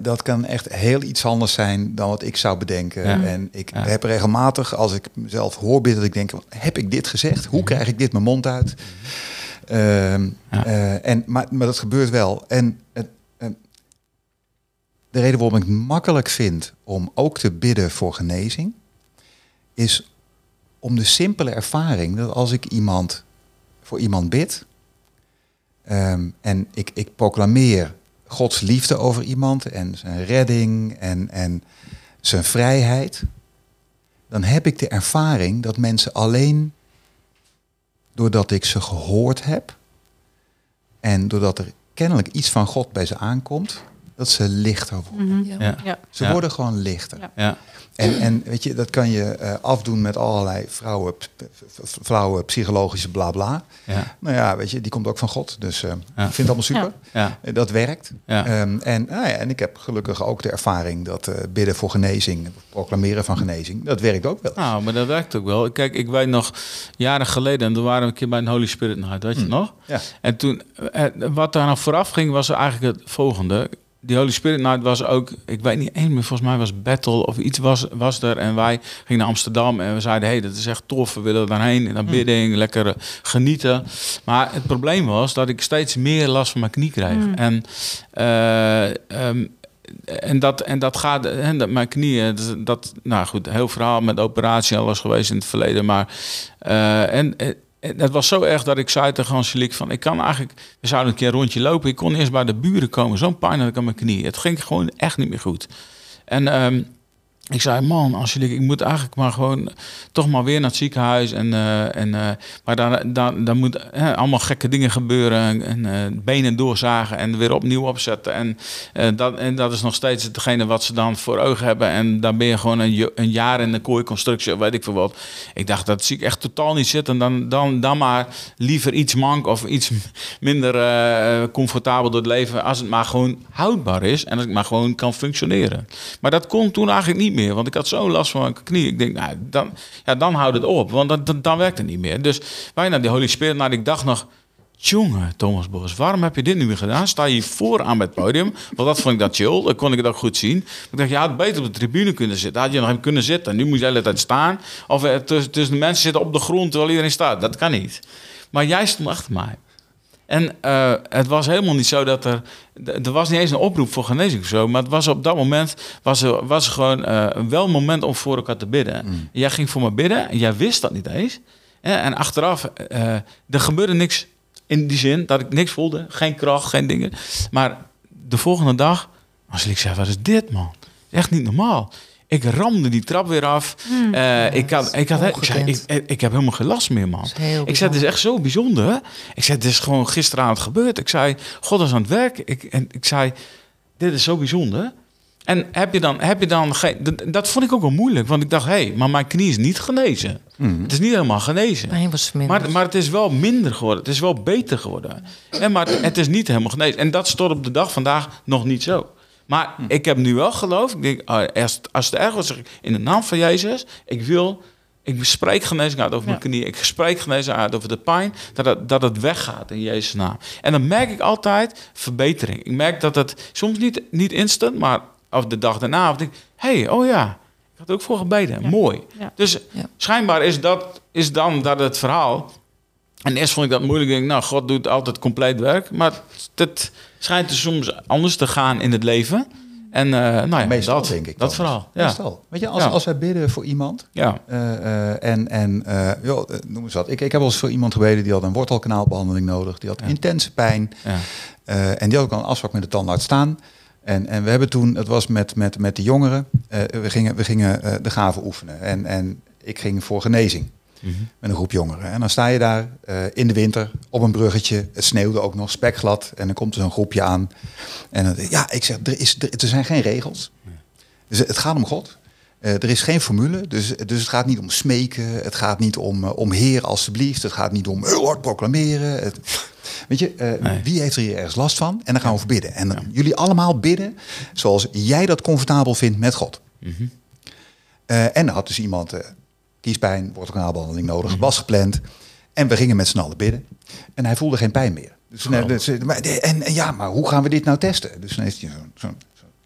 Dat kan echt heel iets anders zijn dan wat ik zou bedenken. Ja. En ik heb regelmatig, als ik mezelf hoor bidden, dat ik denk, heb ik dit gezegd? Hoe krijg ik dit mijn mond uit? Maar dat gebeurt wel. En de reden waarom ik het makkelijk vind om ook te bidden voor genezing, is om de simpele ervaring dat als ik voor iemand bid, en ik proclameer Gods liefde over iemand en zijn redding en zijn vrijheid, dan heb ik de ervaring dat mensen alleen doordat ik ze gehoord heb en doordat er kennelijk iets van God bij ze aankomt, dat ze lichter worden. Mm-hmm. Ja. Ja. Ze worden gewoon lichter. Ja. Ja. En weet je, dat kan je afdoen met allerlei flauwe psychologische blabla. Ja. Nou ja, weet je, die komt ook van God. Dus ik vind het allemaal super. Ja. Dat werkt. Ja. En ik heb gelukkig ook de ervaring dat bidden voor genezing, proclameren van genezing, dat werkt ook wel. Nou, maar dat werkt ook wel. Kijk, ik weet nog, jaren geleden, en toen waren we een keer bij een Holy Spirit Night, weet je nog? Ja. En toen, wat daar nog vooraf ging, was eigenlijk het volgende. Die Holy Spirit Night was ook, ik weet niet eens meer, volgens mij was Battle of iets was er. En wij gingen naar Amsterdam en we zeiden, hey, dat is echt tof, we willen daarheen. En dan bidding, lekker genieten. Maar het probleem was dat ik steeds meer last van mijn knie kreeg. Mm. En dat gaat, en mijn knieën, dat, nou goed, heel verhaal met operatie en alles geweest in het verleden. Maar, dat was zo erg dat ik zei tegen Angelique van, ik kan eigenlijk, we zouden een keer een rondje lopen. Ik kon eerst bij de buren komen, zo'n pijn had ik aan mijn knie. Het ging gewoon echt niet meer goed. En ik zei, man Angelique, ik moet eigenlijk maar gewoon toch maar weer naar het ziekenhuis. Maar daar moet allemaal gekke dingen gebeuren. En benen doorzagen en weer opnieuw opzetten. En dat is nog steeds hetgene wat ze dan voor ogen hebben. En dan ben je gewoon een jaar in de kooiconstructie of weet ik veel wat. Ik dacht, dat zie ik echt totaal niet zitten. Dan maar liever iets mank of iets minder comfortabel door het leven. Als het maar gewoon houdbaar is en als ik maar gewoon kan functioneren. Maar dat kon toen eigenlijk niet meer, want ik had zo'n last van mijn knie. Ik denk, nou, dan houdt het op, want dan werkt het niet meer. Dus wij naar die Holy Spirit, nou, ik dacht nog, tjonge, Thomas Bos, waarom heb je dit nu weer gedaan? Sta je vooraan met het podium? Want dat vond ik dat chill, dan kon ik het ook goed zien. Ik dacht, je had beter op de tribune kunnen zitten. Had je nog even kunnen zitten, nu moet je de hele tijd staan. Of tussen de mensen zitten op de grond terwijl iedereen staat. Dat kan niet. Maar jij stond achter mij. En het was helemaal niet zo dat er was niet eens een oproep voor genezing of zo. Maar het was op dat moment was er gewoon wel een moment om voor elkaar te bidden. Mm. Jij ging voor me bidden en jij wist dat niet eens. En achteraf, er gebeurde niks in die zin dat ik niks voelde. Geen kracht, geen dingen. Maar de volgende dag, als ik zei, wat is dit man? Echt niet normaal. Ik ramde die trap weer af. Ik heb helemaal geen last meer, man. Ik zei, het is echt zo bijzonder. Ik zei, het is gewoon gisteravond gebeurd. Ik zei, God is aan het werk. Ik zei, dit is zo bijzonder. En heb je dan dat vond ik ook wel moeilijk. Want ik dacht, maar mijn knie is niet genezen. Mm. Het is niet helemaal genezen. Nee, maar het is wel minder geworden. Het is wel beter geworden. Maar het is niet helemaal genezen. En dat stond op de dag vandaag nog niet zo. Maar ik heb nu wel geloof. Ik denk, als het erg wordt, zeg ik in de naam van Jezus. Ik spreek genezing uit over mijn knieën. Ik spreek genezing uit over de pijn. Dat het weggaat in Jezus' naam. En dan merk ik altijd verbetering. Ik merk dat het soms niet instant, maar of de dag daarna. Denk ik, ik had er ook voor gebeden. Ja. Mooi. Ja. Dus schijnbaar is dan het verhaal. En eerst vond ik dat moeilijk. Ik denk, nou, God doet altijd compleet werk. Maar het schijnt er soms anders te gaan in het leven. En meestal, dat denk ik. Dat verhaal. Ja. Meestal. Weet je, als wij bidden voor iemand. Ja. Noem eens wat. Ik heb wel eens voor iemand gebeden die had een wortelkanaalbehandeling nodig. Die had intense pijn. Ja. En die had ook al een afspraak met de tandarts staan. En we hebben toen, het was met de jongeren. We gingen de gaven oefenen. En ik ging voor genezing. Mm-hmm. Met een groep jongeren. En dan sta je daar in de winter op een bruggetje. Het sneeuwde ook nog, spekglad. En dan komt er zo'n groepje aan. En dan, ik zeg, er zijn geen regels. Nee. Dus het gaat om God. Er is geen formule. Dus het gaat niet om smeken. Het gaat niet om Heer, alstublieft. Het gaat niet om heel hard proclameren. Weet je, wie heeft er hier ergens last van? En dan gaan we voor bidden. En dan jullie allemaal bidden zoals jij dat comfortabel vindt met God. Mm-hmm. En dan had dus iemand... kiespijn, wortelkanaalbehandeling nodig, was gepland. En we gingen met z'n allen bidden. En hij voelde geen pijn meer. Dus, maar hoe gaan we dit nou testen? Dus dan heeft hij zo'n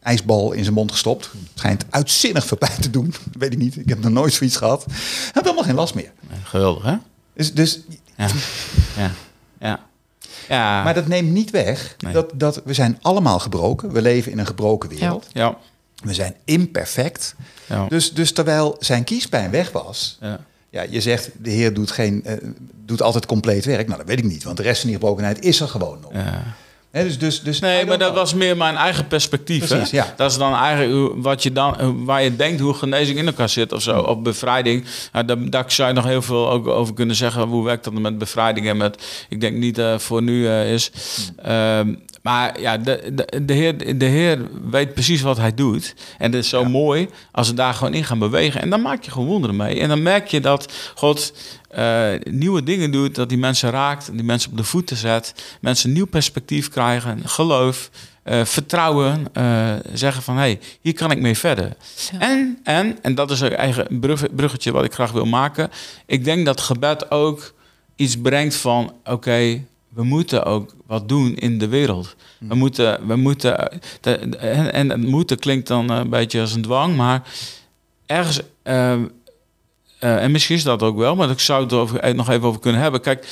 ijsbal in zijn mond gestopt. Het schijnt uitzinnig veel pijn te doen. Weet ik niet. Ik heb nog nooit zoiets gehad. Hij heeft helemaal geen last meer. Geweldig, hè? Dus ja. Ja. Ja. Ja. Maar dat neemt niet weg dat we zijn allemaal gebroken. We leven in een gebroken wereld. Ja. Ja. We zijn imperfect. Ja. Dus terwijl zijn kiespijn weg was... Ja. Ja, je zegt, de Heer doet altijd compleet werk. Nou, dat weet ik niet, want de rest van die gebrokenheid is er gewoon nog. Ja. He, dus nee, maar dat was meer mijn eigen perspectief. Precies, hè? Ja. Dat is dan eigenlijk waar je denkt hoe genezing in elkaar zit of zo. Of bevrijding. Nou, daar zou je nog heel veel ook over kunnen zeggen. Hoe werkt dat met bevrijding en met... Ik denk niet voor nu is. Maar ja, de Heer weet precies wat hij doet. En dat is zo mooi als we daar gewoon in gaan bewegen. En dan maak je gewoon wonderen mee. En dan merk je dat God... nieuwe dingen doet, dat die mensen raakt, die mensen op de voeten zet, mensen een nieuw perspectief krijgen, geloof, vertrouwen, zeggen van hey, hier kan ik mee verder. Ja. En dat is een eigen bruggetje wat ik graag wil maken. Ik denk dat gebed ook iets brengt van oké, we moeten ook wat doen in de wereld. We moeten klinkt dan een beetje als een dwang, maar ergens en misschien is dat ook wel, maar ik zou het nog even over kunnen hebben. Kijk,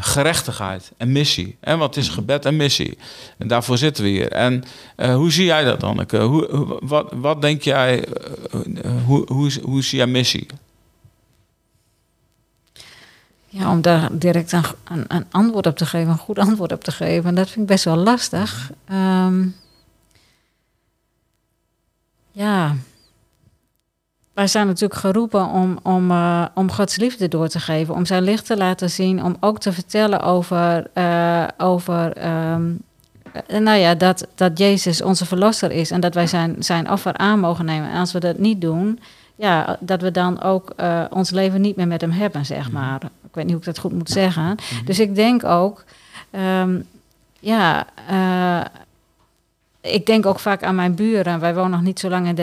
gerechtigheid en missie. En wat is gebed en missie? En daarvoor zitten we hier. En hoe zie jij dat, Hanneke? Wat denk jij, hoe zie jij missie? Ja, om daar direct een antwoord op te geven, een goed antwoord op te geven, dat vind ik best wel lastig. Ja... Wij zijn natuurlijk geroepen om Gods liefde door te geven. Om zijn licht te laten zien. Om ook te vertellen dat Jezus onze verlosser is. En dat wij zijn offer aan mogen nemen. En als we dat niet doen, ja, dat we dan ook ons leven niet meer met hem hebben, zeg maar. Ik weet niet hoe ik dat goed moet zeggen. Mm-hmm. Dus ik denk ook... ik denk ook vaak aan mijn buren. Wij wonen nog niet zo lang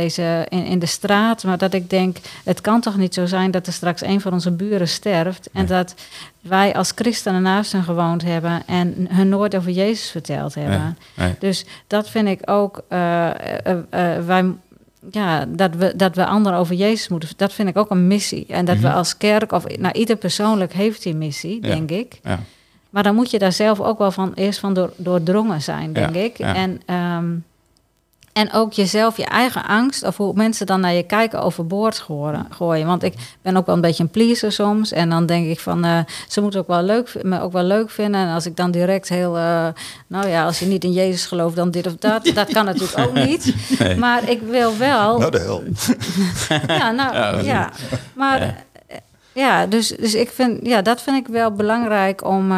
in de straat. Maar dat ik denk, het kan toch niet zo zijn dat er straks een van onze buren sterft. En dat wij als christenen naast hen gewoond hebben. En hun nooit over Jezus verteld hebben. Nee. Dus dat vind ik ook... dat we anderen over Jezus moeten... Dat vind ik ook een missie. En dat we als kerk... ieder persoonlijk heeft die missie, denk ik. Ja. Maar dan moet je daar zelf ook wel eerst van doordrongen zijn, denk ik. Ja. En ook jezelf, je eigen angst... of hoe mensen dan naar je kijken overboord gooien. Want ik ben ook wel een beetje een pleaser soms. En dan denk ik van, ze moeten me ook wel leuk vinden. En als ik dan direct heel... als je niet in Jezus gelooft, dan dit of dat. Dat kan natuurlijk ook niet. Nee. Maar ik wil wel... Nou, de hel. Maar... Ja. Ja, dus ik vind, dat vind ik wel belangrijk om...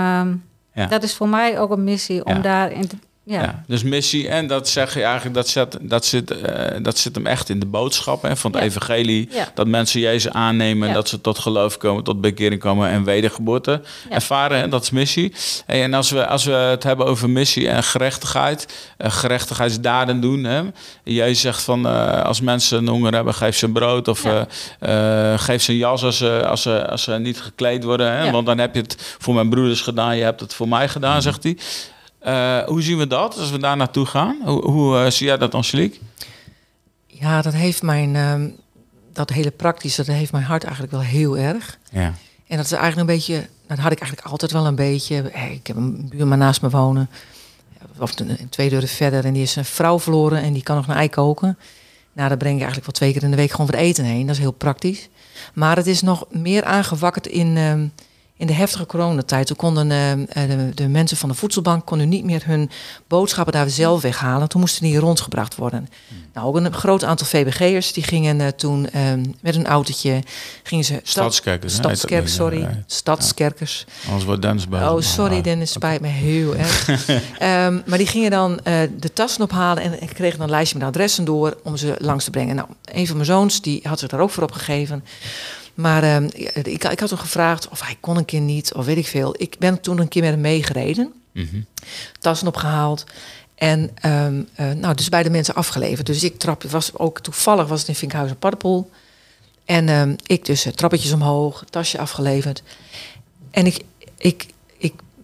Dat is voor mij ook een missie om daarin te... Ja. Ja, dus missie, en dat zeg je eigenlijk, dat zit hem echt in de boodschap hè, van het evangelie. Ja. Dat mensen Jezus aannemen, dat ze tot geloof komen, tot bekering komen en wedergeboorte ervaren. En dat is missie. En als we het hebben over missie en gerechtigheid, gerechtigheidsdaden doen. Hè. Jezus zegt van, als mensen een honger hebben, geef ze een brood of geef ze een jas als ze niet gekleed worden. Hè. Ja. Want dan heb je het voor mijn broeders gedaan, je hebt het voor mij gedaan, zegt hij. Hoe zien we dat als we daar naartoe gaan? Hoe zie jij dat, Angelique? Ja, dat heeft dat hele praktische, dat heeft mijn hart eigenlijk wel heel erg. Ja. En dat is eigenlijk een beetje, dat had ik eigenlijk altijd wel een beetje. Hey, ik heb een buurman naast me wonen, of 2 deuren verder, en die is een vrouw verloren en die kan nog een ei koken. Nou, daar breng je eigenlijk wel 2 keer in de week gewoon wat eten heen. Dat is heel praktisch. Maar het is nog meer aangewakkerd in de heftige coronatijd. Toen konden de mensen van de voedselbank konden niet meer hun boodschappen daar zelf weghalen. Toen moesten die rondgebracht worden. Nou, ook een groot aantal VBG'ers die gingen toen met een autootje... Gingen ze Stadskerkers. Anders wordt Dennis bij. Oh, sorry Dennis, spijt me heel erg. Maar die gingen dan de tassen ophalen en kregen dan een lijstje met adressen door om ze langs te brengen. Nou, een van mijn zoons die had zich daar ook voor opgegeven... Maar ik had hem gevraagd of hij kon een keer niet, of weet ik veel. Ik ben toen een keer met hem meegereden, tassen opgehaald en dus bij de mensen afgeleverd. Dus ik was het in Vinkhuizen en Paddepoel. En ik trappetjes omhoog, tasje afgeleverd. En ik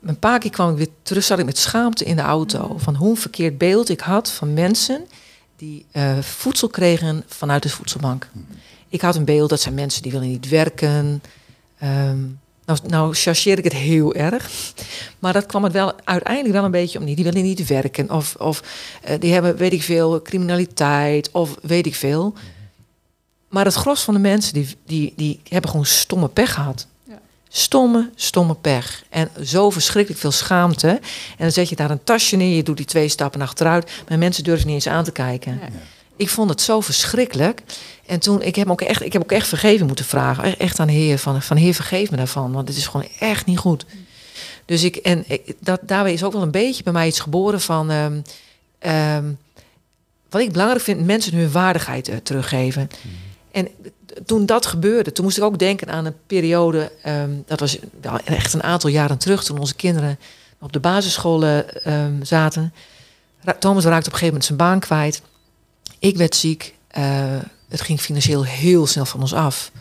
een paar keer kwam ik weer terug, zat ik met schaamte in de auto. Van hoe verkeerd beeld ik had van mensen die voedsel kregen vanuit de voedselbank. Ik had een beeld, dat zijn mensen die willen niet werken. Nou chargeer ik het heel erg. Maar dat kwam het wel uiteindelijk wel een beetje om niet. Die willen niet werken. Of die hebben, weet ik veel, criminaliteit. Of weet ik veel. Maar het gros van de mensen, die hebben gewoon stomme pech gehad. Ja. Stomme pech. En zo verschrikkelijk veel schaamte. En dan zet je daar een tasje neer. Je doet die 2 stappen achteruit. Maar mensen durven niet eens aan te kijken. Ja. Ik vond het zo verschrikkelijk. En toen, ik heb ook echt vergeving moeten vragen. Echt aan de Heer, van Heer, vergeef me daarvan. Want dit is gewoon echt niet goed. Dus daarbij is ook wel een beetje bij mij iets geboren van... wat ik belangrijk vind, mensen hun waardigheid teruggeven. En toen dat gebeurde, toen moest ik ook denken aan een periode... dat was echt een aantal jaren terug, toen onze kinderen op de basisschool zaten. Thomas raakte op een gegeven moment zijn baan kwijt. Ik werd ziek. Het ging financieel heel snel van ons af.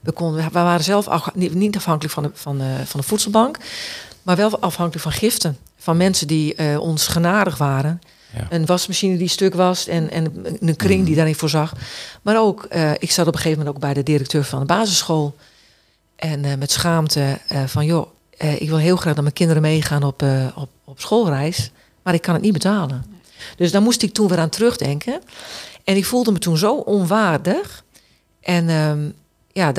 We waren zelf niet afhankelijk van de voedselbank... maar wel afhankelijk van giften. Van mensen die ons genadig waren... Ja. Een wasmachine die stuk was en een kring die daarin voorzag. Maar ook, ik zat op een gegeven moment ook bij de directeur van de basisschool. En met schaamte van, joh, ik wil heel graag dat mijn kinderen meegaan op schoolreis. Maar ik kan het niet betalen. Nee. Dus daar moest ik toen weer aan terugdenken. En ik voelde me toen zo onwaardig. En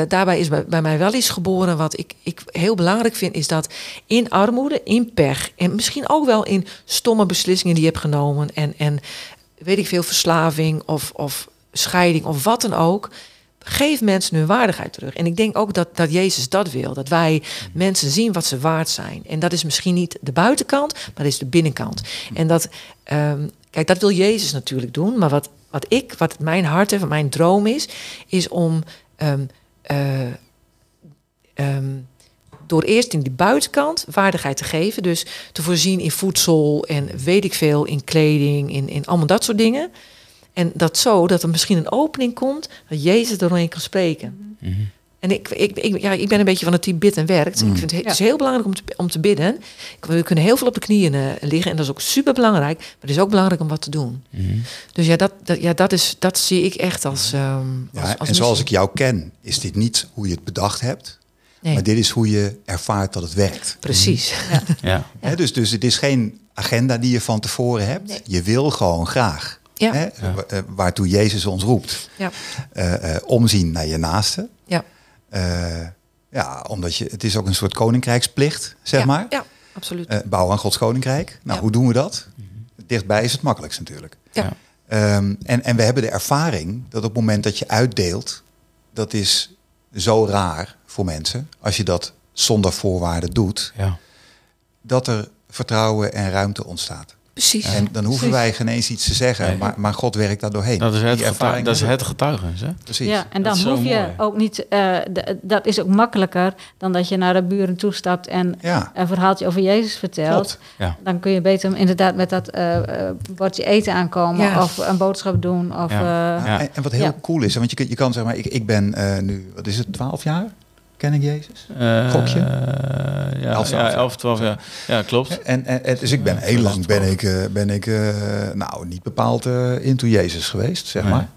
daarbij is bij mij wel iets geboren. Wat ik heel belangrijk vind, is dat in armoede, in pech... en misschien ook wel in stomme beslissingen die je hebt genomen... en weet ik veel, verslaving of scheiding of wat dan ook... geef mensen hun waardigheid terug. En ik denk ook dat Jezus dat wil. Dat wij mensen zien wat ze waard zijn. En dat is misschien niet de buitenkant, maar dat is de binnenkant. En dat, kijk, dat wil Jezus natuurlijk doen. Maar wat mijn hart en mijn droom is om... door eerst in de buitenkant waardigheid te geven. Dus te voorzien in voedsel en weet ik veel, in kleding, in allemaal dat soort dingen. En dat zo, dat er misschien een opening komt, dat Jezus er doorheen kan spreken. Mm-hmm. En ik ben een beetje van het team bid en werkt. Mm. Ik vind het is heel belangrijk om te bidden. We kunnen heel veel op de knieën liggen en dat is ook super belangrijk. Maar het is ook belangrijk om wat te doen. Mm. Dus dat zie ik echt als... als zoals ik jou ken, is dit niet hoe je het bedacht hebt. Nee. Maar dit is hoe je ervaart dat het werkt. Precies. Mm. Ja. Ja. Hè, dus het is geen agenda die je van tevoren hebt. Nee. Je wil gewoon graag. Ja. Hè, waartoe Jezus ons roept. Ja. Omzien naar je naaste. Ja. Omdat het is ook een soort koninkrijksplicht, zeg maar. Ja, absoluut. Bouwen aan Gods koninkrijk. Nou, hoe doen we dat? Dichtbij is het makkelijkst natuurlijk. Ja. En we hebben de ervaring dat op het moment dat je uitdeelt... dat is zo raar voor mensen, als je dat zonder voorwaarden doet... Ja. Dat er vertrouwen en ruimte ontstaat. Precies. En dan hoeven wij geen eens iets te zeggen, nee. maar God werkt daar doorheen. Dat is het getuigenis, hè? Precies. Ja, en dan hoef je ook niet, dat is ook makkelijker dan dat je naar de buren toestapt en een verhaaltje over Jezus vertelt. Ja. Dan kun je beter inderdaad met dat bordje eten aankomen of een boodschap doen. Of, en wat heel cool is, want je kan zeg maar, ik ben nu, wat is het, 12 jaar? Ken ik Jezus? Gokje? 11, 12 jaar. Ja, klopt. En dus ik ben heel lang ben ik niet bepaald into Jezus geweest, zeg maar.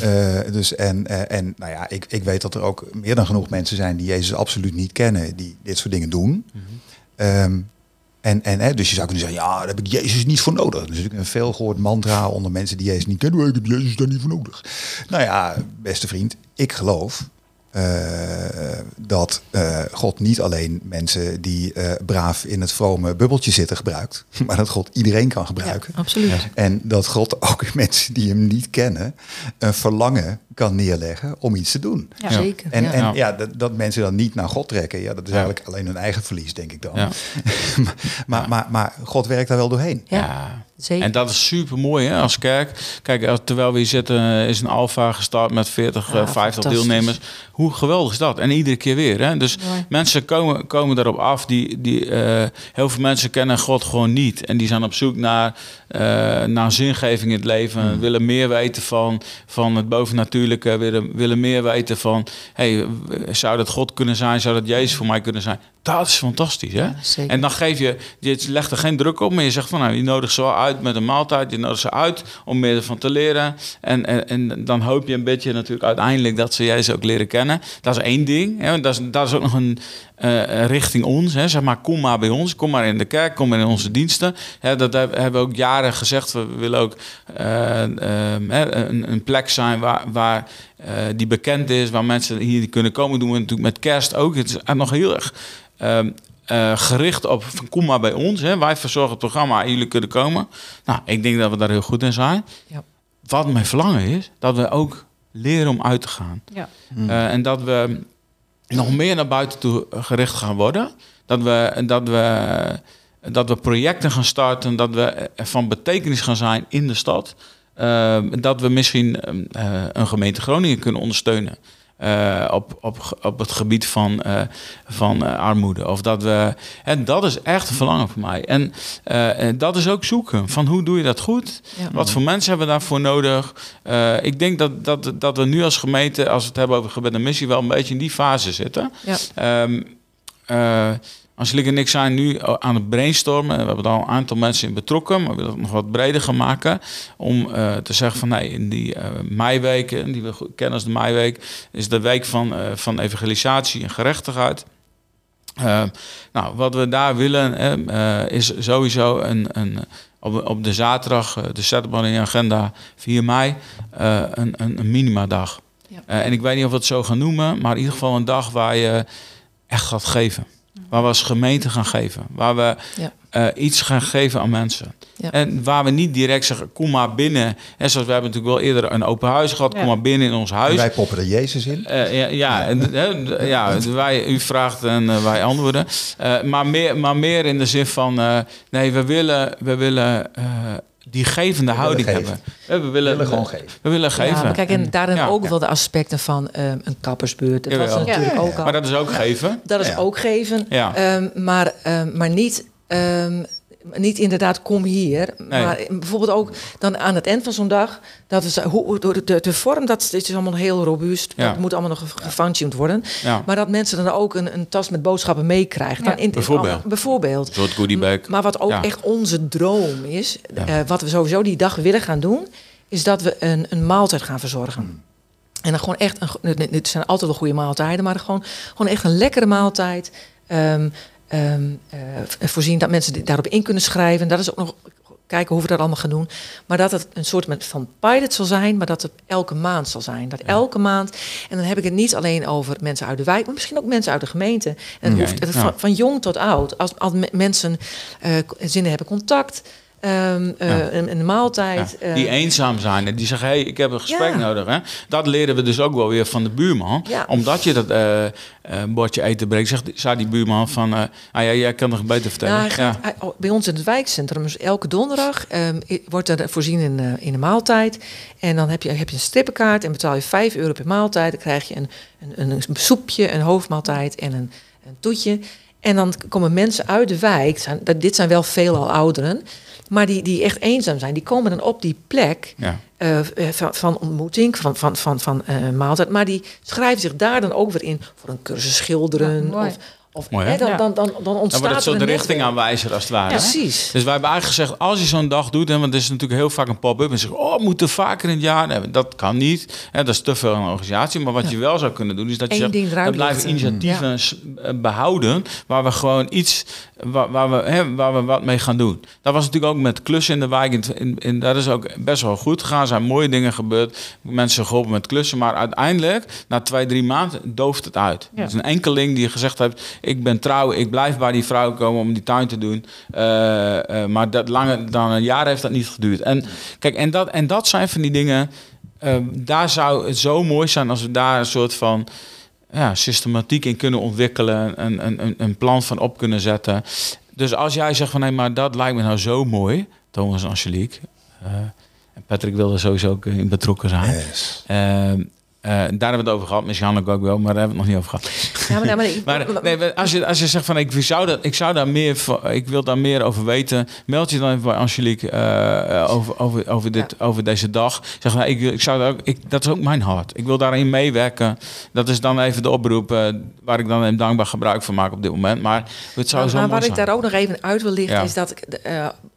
Nee. Ik weet dat er ook meer dan genoeg mensen zijn die Jezus absoluut niet kennen, die dit soort dingen doen. Mm-hmm. Dus je zou kunnen zeggen, ja, daar heb ik Jezus niet voor nodig. Dus ik een veel gehoord mantra onder mensen die Jezus niet kennen, ik heb Jezus daar niet voor nodig. Nou ja, beste vriend, ik geloof. Dat God niet alleen mensen die braaf in het vrome bubbeltje zitten gebruikt, maar dat God iedereen kan gebruiken. Ja, absoluut. Ja. En dat God ook mensen die hem niet kennen een verlangen kan neerleggen om iets te doen. Ja, zeker. Dat mensen dan niet naar God trekken, dat is eigenlijk alleen hun eigen verlies, denk ik dan. Ja. maar God werkt daar wel doorheen. Ja. Zeker. En dat is super mooi hè, als kerk. Kijk, terwijl we hier zitten is een Alfa gestart met 40, 50 deelnemers. Hoe geweldig is dat? En iedere keer weer. Hè? Dus mooi. Mensen komen daarop af. Heel veel mensen kennen God gewoon niet. En die zijn op zoek naar zingeving in het leven. Mm. Willen meer weten van het bovennatuurlijke. Willen meer weten van... Hey, zou dat God kunnen zijn? Zou dat Jezus voor mij kunnen zijn? Dat is fantastisch, hè? Ja, en dan je legt er geen druk op, maar je zegt van nou, je nodigt ze wel uit met een maaltijd, je nodigt ze uit om meer ervan te leren. En dan hoop je een beetje natuurlijk uiteindelijk dat ze Jezus ook leren kennen. Dat is één ding. Hè? Dat is ook nog een richting ons. Hè? Zeg maar, kom maar bij ons, kom maar in de kerk, kom maar in onze diensten. Hè, dat hebben we ook jaren gezegd. We willen ook een plek zijn waar die bekend is, waar mensen hier kunnen komen. Dat doen we natuurlijk met kerst ook. Het is nog heel erg... gericht op van kom maar bij ons. Hè. Wij verzorgen het programma en jullie kunnen komen. Nou, ik denk dat we daar heel goed in zijn. Ja. Wat mijn verlangen is, dat we ook leren om uit te gaan. Ja. En dat we nog meer naar buiten toe gericht gaan worden. Dat we projecten gaan starten. Dat we van betekenis gaan zijn in de stad. Dat we misschien een gemeente Groningen kunnen ondersteunen. Op het gebied van armoede. Of dat we... En dat is echt een verlangen voor mij. En dat is ook zoeken. Van hoe doe je dat goed? Ja. Wat voor mensen hebben we daarvoor nodig? Ik denk dat we nu als gemeente... als we het hebben over Gebed en Missie... wel een beetje in die fase zitten. Ja. Angelique en ik zijn nu aan het brainstormen. We hebben daar al een aantal mensen in betrokken. Maar we willen het nog wat breder gaan maken. Om te zeggen van nee, in die meiweek, die we kennen als de meiweek... is de week van evangelisatie en gerechtigheid. Nou, wat we daar willen is sowieso op de zaterdag... de Saturday in agenda 4 mei, een minimadag. Ja. En ik weet niet of we het zo gaan noemen... maar in ieder geval een dag waar je echt gaat geven... Waar we als gemeente gaan geven. Waar we iets gaan geven aan mensen. Ja. En waar we niet direct zeggen, kom maar binnen. En zoals we hebben natuurlijk wel eerder een open huis gehad. Ja. Kom maar binnen in ons huis. En wij poppen er Jezus in. U vraagt en wij antwoorden. Maar meer in de zin van... nee, we willen die gevende houding hebben. We willen gewoon geven. We willen geven. Ja, kijk, en daarin ook wel de aspecten van een kappersbeurt. Dat was natuurlijk ook al. Maar dat is ook geven. Dat is ook geven. Ja. Maar niet... niet inderdaad, kom hier. Nee. Maar bijvoorbeeld ook dan aan het eind van zo'n dag... dat is de vorm, dat is allemaal heel robuust. Ja. Dat moet allemaal nog gefine-tuned worden. Ja. Maar dat mensen dan ook een tas met boodschappen meekrijgen. Ja. Bijvoorbeeld. Een soort goodie bag. Maar wat ook echt onze droom is... wat we sowieso die dag willen gaan doen... is dat we een maaltijd gaan verzorgen. En dan gewoon echt... het zijn altijd wel goede maaltijden... maar gewoon echt een lekkere maaltijd... voorzien dat mensen daarop in kunnen schrijven. Dat is ook nog kijken hoe we dat allemaal gaan doen. Maar dat het een soort van pilot zal zijn... maar dat het elke maand zal zijn. Dat elke maand... En dan heb ik het niet alleen over mensen uit de wijk... maar misschien ook mensen uit de gemeente. En van jong tot oud. Als mensen zin hebben contact... een maaltijd. Ja. Die eenzaam zijn en die zeggen, hey, ik heb een gesprek nodig. Hè? Dat leren we dus ook wel weer van de buurman. Ja. Omdat je dat bordje eten breekt, zei die buurman van... jij kan nog beter vertellen. Nou, bij ons in het wijkcentrum, dus elke donderdag... wordt er voorzien in een maaltijd. En dan heb je een strippenkaart en betaal je €5 per maaltijd. Dan krijg je een soepje, een hoofdmaaltijd en een toetje. En dan komen mensen uit de wijk... dit zijn wel veelal ouderen... maar die echt eenzaam zijn, die komen dan op die plek van ontmoeting, van maaltijd. Maar die schrijven zich daar dan ook weer in voor een cursus schilderen. Ja, of mooi, dan ontstaat wordt het zo'n richtingaanwijzer als het ware. Ja, precies. Dus wij hebben eigenlijk gezegd, als je zo'n dag doet... want het is natuurlijk heel vaak een pop-up... en zeggen, we moeten vaker in het jaar... Nee, dat kan niet, dat is te veel een organisatie... maar wat je wel zou kunnen doen... is dat je zegt, we blijven initiatieven behouden... waar we gewoon iets... waar we wat mee gaan doen. Dat was natuurlijk ook met klussen in de wijk... en dat is ook best wel goed gegaan... er zijn mooie dingen gebeurd... mensen geholpen met klussen... maar uiteindelijk, na 2-3 maanden... dooft het uit. Ja. Dat is een enkeling die gezegd heeft... ik ben trouw, ik blijf bij die vrouw komen om die tuin te doen. Maar dat langer dan een jaar heeft dat niet geduurd. En kijk, en dat zijn van die dingen... daar zou het zo mooi zijn als we daar een soort van... systematiek in kunnen ontwikkelen. Een plan van op kunnen zetten. Dus als jij zegt van... nee, maar dat lijkt me nou zo mooi... Thomas en Angelique. En Patrick wilde sowieso ook in betrokken zijn. Yes. Daar hebben we het over gehad. Misschien Hanneke ook wel, maar daar hebben we het nog niet over gehad. Ja, maar nee, als je zegt van ik wil daar meer over weten, meld je dan even bij Angelique over deze dag. Zeg nou, dat is ook mijn hart. Ik wil daarin meewerken. Dat is dan even de oproep waar ik dan dankbaar gebruik van maak op dit moment. Maar het zou zo. Maar wat ik daar ook nog even uit wil lichten is dat ik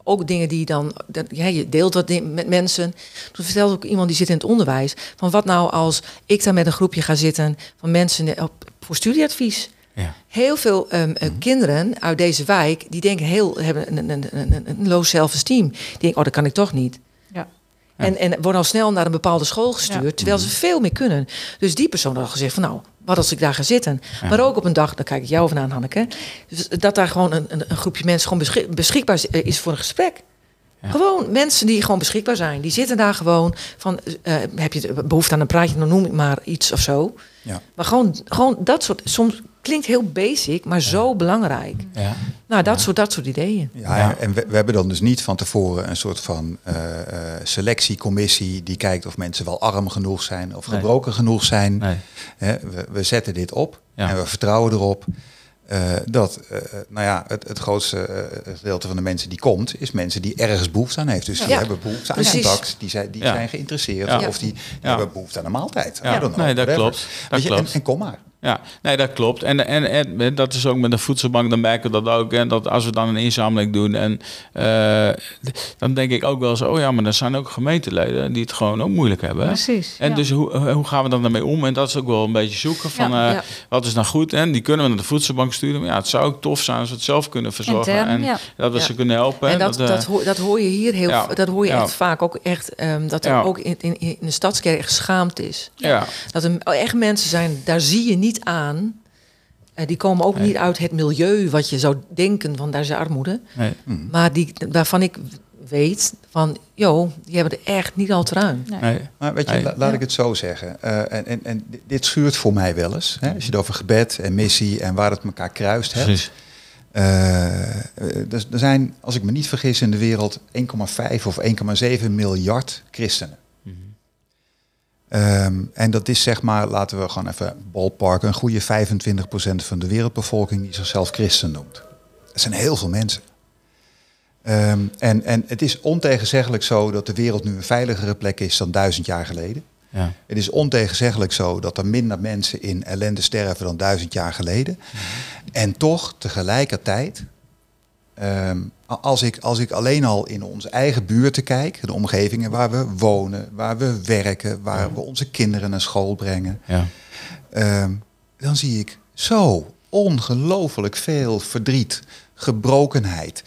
ook dingen die dan je deelt wat met mensen. Toen vertelde ook iemand die zit in het onderwijs van wat nou als ik dan met een groepje ga zitten van mensen voor studieadvies. Ja. Heel veel kinderen uit deze wijk die denken hebben een low self-esteem. Die denken, oh, dat kan ik toch niet. Ja. En worden al snel naar een bepaalde school gestuurd, terwijl ze veel meer kunnen. Dus die persoon had gezegd van nou, wat als ik daar ga zitten? Ja. Maar ook op een dag, daar kijk ik jou van aan, Hanneke. Dus dat daar gewoon een groepje mensen gewoon beschikbaar is voor een gesprek. Ja. Gewoon mensen die gewoon beschikbaar zijn. Die zitten daar gewoon van... heb je behoefte aan een praatje, dan noem ik maar iets of zo. Ja. Maar gewoon dat soort... Soms klinkt heel basic, maar zo belangrijk. Ja. Nou, dat soort ideeën. Ja, ja. En we hebben dan dus niet van tevoren een soort van selectiecommissie... die kijkt of mensen wel arm genoeg zijn of gebroken genoeg zijn. Nee. We zetten dit op en we vertrouwen erop... het grootste gedeelte van de mensen die komt... is mensen die ergens behoefte aan heeft. Dus die hebben behoefte aan contact, die zijn geïnteresseerd... of die hebben behoefte aan een maaltijd. Ja. Nee, dat klopt. En kom maar. Ja, nee, dat klopt. En dat is ook met de voedselbank, dan merken we dat ook. En dat als we dan een inzameling doen, en dan denk ik ook wel eens... oh ja, maar er zijn ook gemeenteleden die het gewoon ook moeilijk hebben. Precies. En dus hoe gaan we dan daarmee om? En dat is ook wel een beetje zoeken van wat is nou goed? En die kunnen we naar de voedselbank sturen. Maar ja, het zou ook tof zijn als we het zelf kunnen verzorgen. En dat we ze kunnen helpen. En dat hoor je hier heel dat hoor je echt vaak ook echt... dat er ook in de Stadskerk geschaamd is. Ja. Dat er echt mensen zijn, daar zie je niet aan. Die komen ook niet uit het milieu wat je zou denken van daar is de armoede. Nee. Maar waarvan ik weet van, die hebben er echt niet al te ruim. Nee. Maar weet je, laat ik het zo zeggen. En dit schuurt voor mij wel eens. Hè? Als je het over gebed en missie en waar het elkaar kruist hebt. Er zijn, als ik me niet vergis, in de wereld 1,5 of 1,7 miljard christenen. En dat is zeg maar, laten we gewoon even ballparken... een goede 25% van de wereldbevolking die zichzelf christen noemt. Dat zijn heel veel mensen. En het is ontegenzeggelijk zo dat de wereld nu een veiligere plek is dan 1000 jaar geleden. Ja. Het is ontegenzeggelijk zo dat er minder mensen in ellende sterven dan 1000 jaar geleden. Ja. En toch tegelijkertijd... Als ik alleen al in onze eigen buurten kijk, de omgevingen waar we wonen, waar we werken, waar we onze kinderen naar school brengen, dan zie ik zo ongelooflijk veel verdriet, gebrokenheid,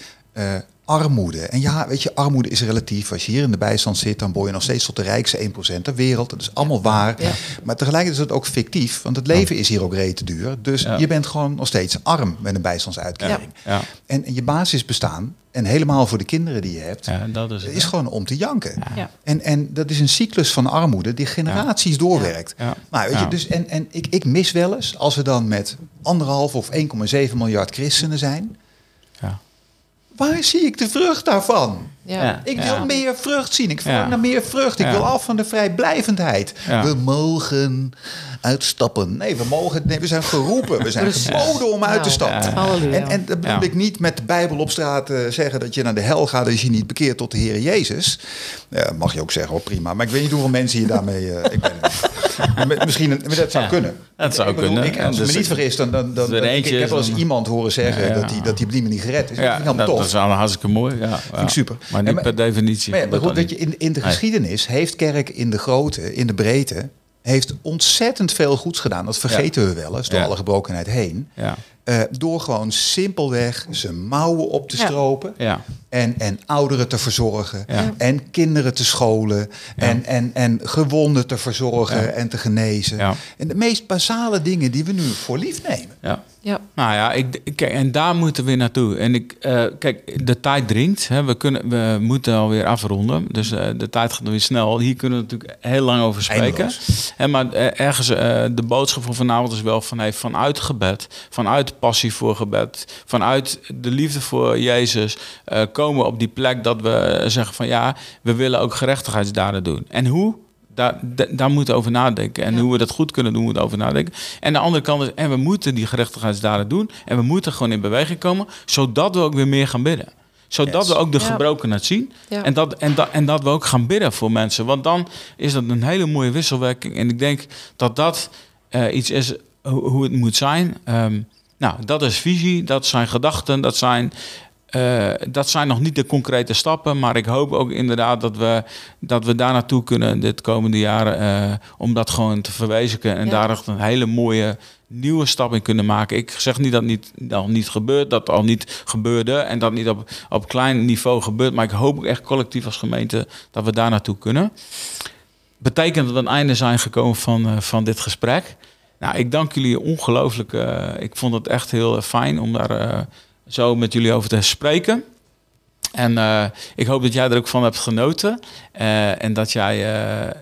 armoede. En ja, weet je, armoede is relatief. Als je hier in de bijstand zit, dan behoor je nog steeds tot de rijkste 1% ter wereld. Dat is allemaal waar. Ja. Maar tegelijkertijd is dat ook fictief, want het leven is hier ook rete duur. Dus je bent gewoon nog steeds arm met een bijstandsuitkering. Ja. Ja. En je basisbestaan, en helemaal voor de kinderen die je hebt, dat is, gewoon om te janken. Ja. Ja. En dat is een cyclus van armoede die generaties doorwerkt. Ja. Ja. Maar weet je, dus, ik mis wel eens, als we dan met 1,5 of 1,7 miljard christenen zijn... Waar zie ik de vrucht daarvan? Ja. Ik wil meer vrucht zien. Ik wil naar meer vrucht. Ik wil af van de vrijblijvendheid. Ja. We mogen uitstappen. Nee, we zijn geroepen. We zijn geboden om uit te stappen. Ja. En dat bedoel ik niet met de Bijbel op straat zeggen... dat je naar de hel gaat als je niet bekeert tot de Heer Jezus. Mag je ook zeggen, oh, prima. Maar ik weet niet hoeveel mensen hier daarmee... misschien, maar dat zou kunnen. Dat zou kunnen. Als ik me niet vergis, dan ik heb wel eens iemand horen zeggen... dat die op die manier gered is. Ja, dat is allemaal hartstikke mooi. Ja, vind ik super. Maar niet per definitie. Maar goed, weet je, in de geschiedenis heeft kerk in de grootte, in de breedte... heeft ontzettend veel goeds gedaan. Dat vergeten we wel eens, door alle gebrokenheid heen. Ja. Door gewoon simpelweg zijn mouwen op te stropen. Ja. En ouderen te verzorgen. Ja. En kinderen te scholen. Ja. En gewonden te verzorgen en te genezen. Ja. En de meest basale dingen die we nu voor lief nemen. Ja. Ja. Nou ja, kijk, en daar moeten we naartoe. En kijk, de tijd dringt. Hè. We moeten alweer afronden. Dus de tijd gaat weer snel. Hier kunnen we natuurlijk heel lang over spreken. Maar ergens de boodschap van vanavond is wel van vanuit gebed, vanuit passie voor gebed, vanuit de liefde voor Jezus komen op die plek dat we zeggen van ja, we willen ook gerechtigheidsdaden doen. En hoe? Daar moeten we over nadenken. En hoe we dat goed kunnen doen, moeten we over nadenken. En de andere kant is, en we moeten die gerechtigheidsdaden doen. En we moeten gewoon in beweging komen, zodat we ook weer meer gaan bidden. Zodat we ook de gebrokenheid zien. Ja. En dat we ook gaan bidden voor mensen. Want dan is dat een hele mooie wisselwerking. En ik denk dat dat iets is hoe het moet zijn. Nou, dat is visie, dat zijn gedachten, dat zijn nog niet de concrete stappen. Maar ik hoop ook inderdaad dat we daar naartoe kunnen dit komende jaar. Om dat gewoon te verwezenlijken. En daar echt een hele mooie nieuwe stap in kunnen maken. Ik zeg niet dat al niet gebeurde. En dat niet op klein niveau gebeurt. Maar ik hoop ook echt collectief als gemeente dat we daar naartoe kunnen. Betekent dat we aan het einde zijn gekomen van dit gesprek. Nou, ik dank jullie ongelooflijk. Ik vond het echt heel fijn om daar zo met jullie over te spreken. En ik hoop dat jij er ook van hebt genoten. En dat jij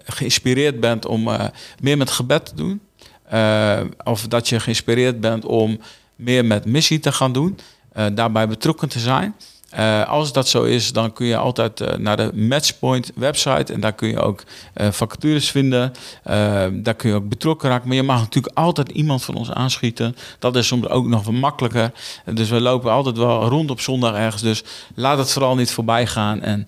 geïnspireerd bent om meer met gebed te doen. Of dat je geïnspireerd bent om meer met missie te gaan doen. Daarbij betrokken te zijn. Als dat zo is, dan kun je altijd naar de Matchpoint website. En daar kun je ook vacatures vinden. Daar kun je ook betrokken raken. Maar je mag natuurlijk altijd iemand van ons aanschieten. Dat is soms ook nog wat makkelijker. Dus we lopen altijd wel rond op zondag ergens. Dus laat het vooral niet voorbij gaan. En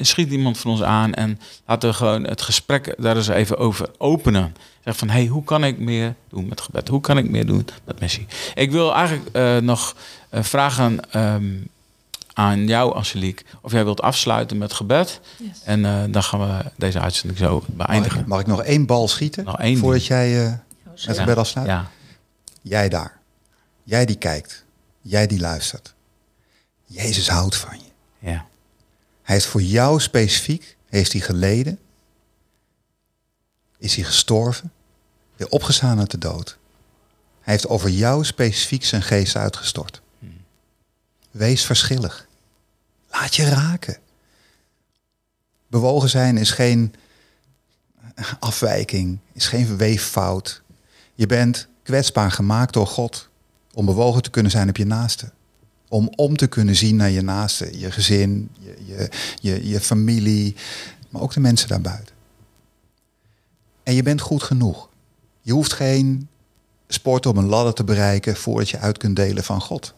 schiet iemand van ons aan. En laten we gewoon het gesprek daar eens even over openen. Zeg van, hey, hoe kan ik meer doen met gebed? Hoe kan ik meer doen met missie? Ik wil eigenlijk nog vragen aan jou, Angelique, of jij wilt afsluiten met gebed. Yes. En dan gaan we deze uitzending zo beëindigen. Mag ik nog één bal schieten? Nog één voordat jij het gebed afsluit? Ja. Jij daar. Jij die kijkt. Jij die luistert. Jezus houdt van je. Ja. Hij heeft voor jou specifiek geleden. Is hij gestorven. Weer opgestaan uit de dood. Hij heeft over jou specifiek zijn geest uitgestort. Wees verschillig. Laat je raken. Bewogen zijn is geen afwijking, is geen weeffout. Je bent kwetsbaar gemaakt door God. Om bewogen te kunnen zijn op je naaste. Om te kunnen zien naar je naaste. Je gezin, je familie, maar ook de mensen daarbuiten. En je bent goed genoeg. Je hoeft geen sport om een ladder te bereiken voordat je uit kunt delen van God.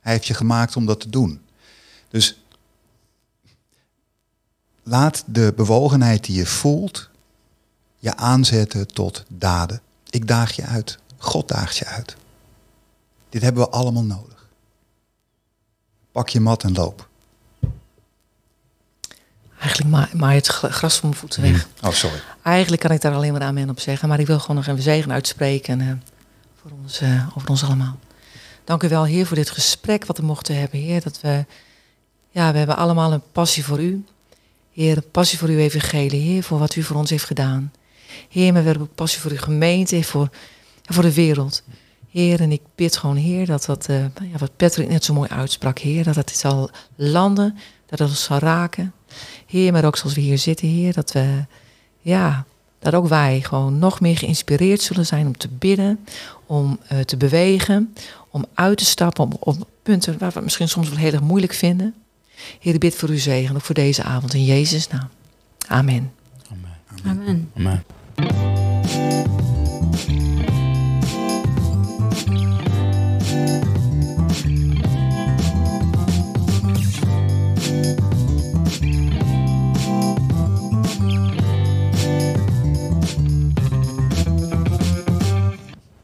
Hij heeft je gemaakt om dat te doen. Dus laat de bewogenheid die je voelt je aanzetten tot daden. Ik daag je uit. God daagt je uit. Dit hebben we allemaal nodig. Pak je mat en loop. Eigenlijk maai het gras van mijn voeten weg. Oh, sorry. Eigenlijk kan ik daar alleen maar amen op zeggen. Maar ik wil gewoon nog even zegen uitspreken over ons allemaal. Dank u wel, Heer, voor dit gesprek wat we mochten hebben, Heer. We hebben allemaal een passie voor u. Heer, een passie voor uw evangelie, Heer, voor wat u voor ons heeft gedaan. Heer, maar we hebben een passie voor uw gemeente, Heer, voor de wereld. Heer, en ik bid gewoon, Heer, dat wat Patrick net zo mooi uitsprak, Heer, dat het zal landen, dat het ons zal raken. Heer, maar ook zoals we hier zitten, Heer, dat ook wij gewoon nog meer geïnspireerd zullen zijn om te bidden, om te bewegen, om uit te stappen op punten waar we het misschien soms wel heel erg moeilijk vinden. Heer, ik bid voor uw zegen, ook voor deze avond. In Jezus' naam. Amen. Amen. Amen. Amen. Amen.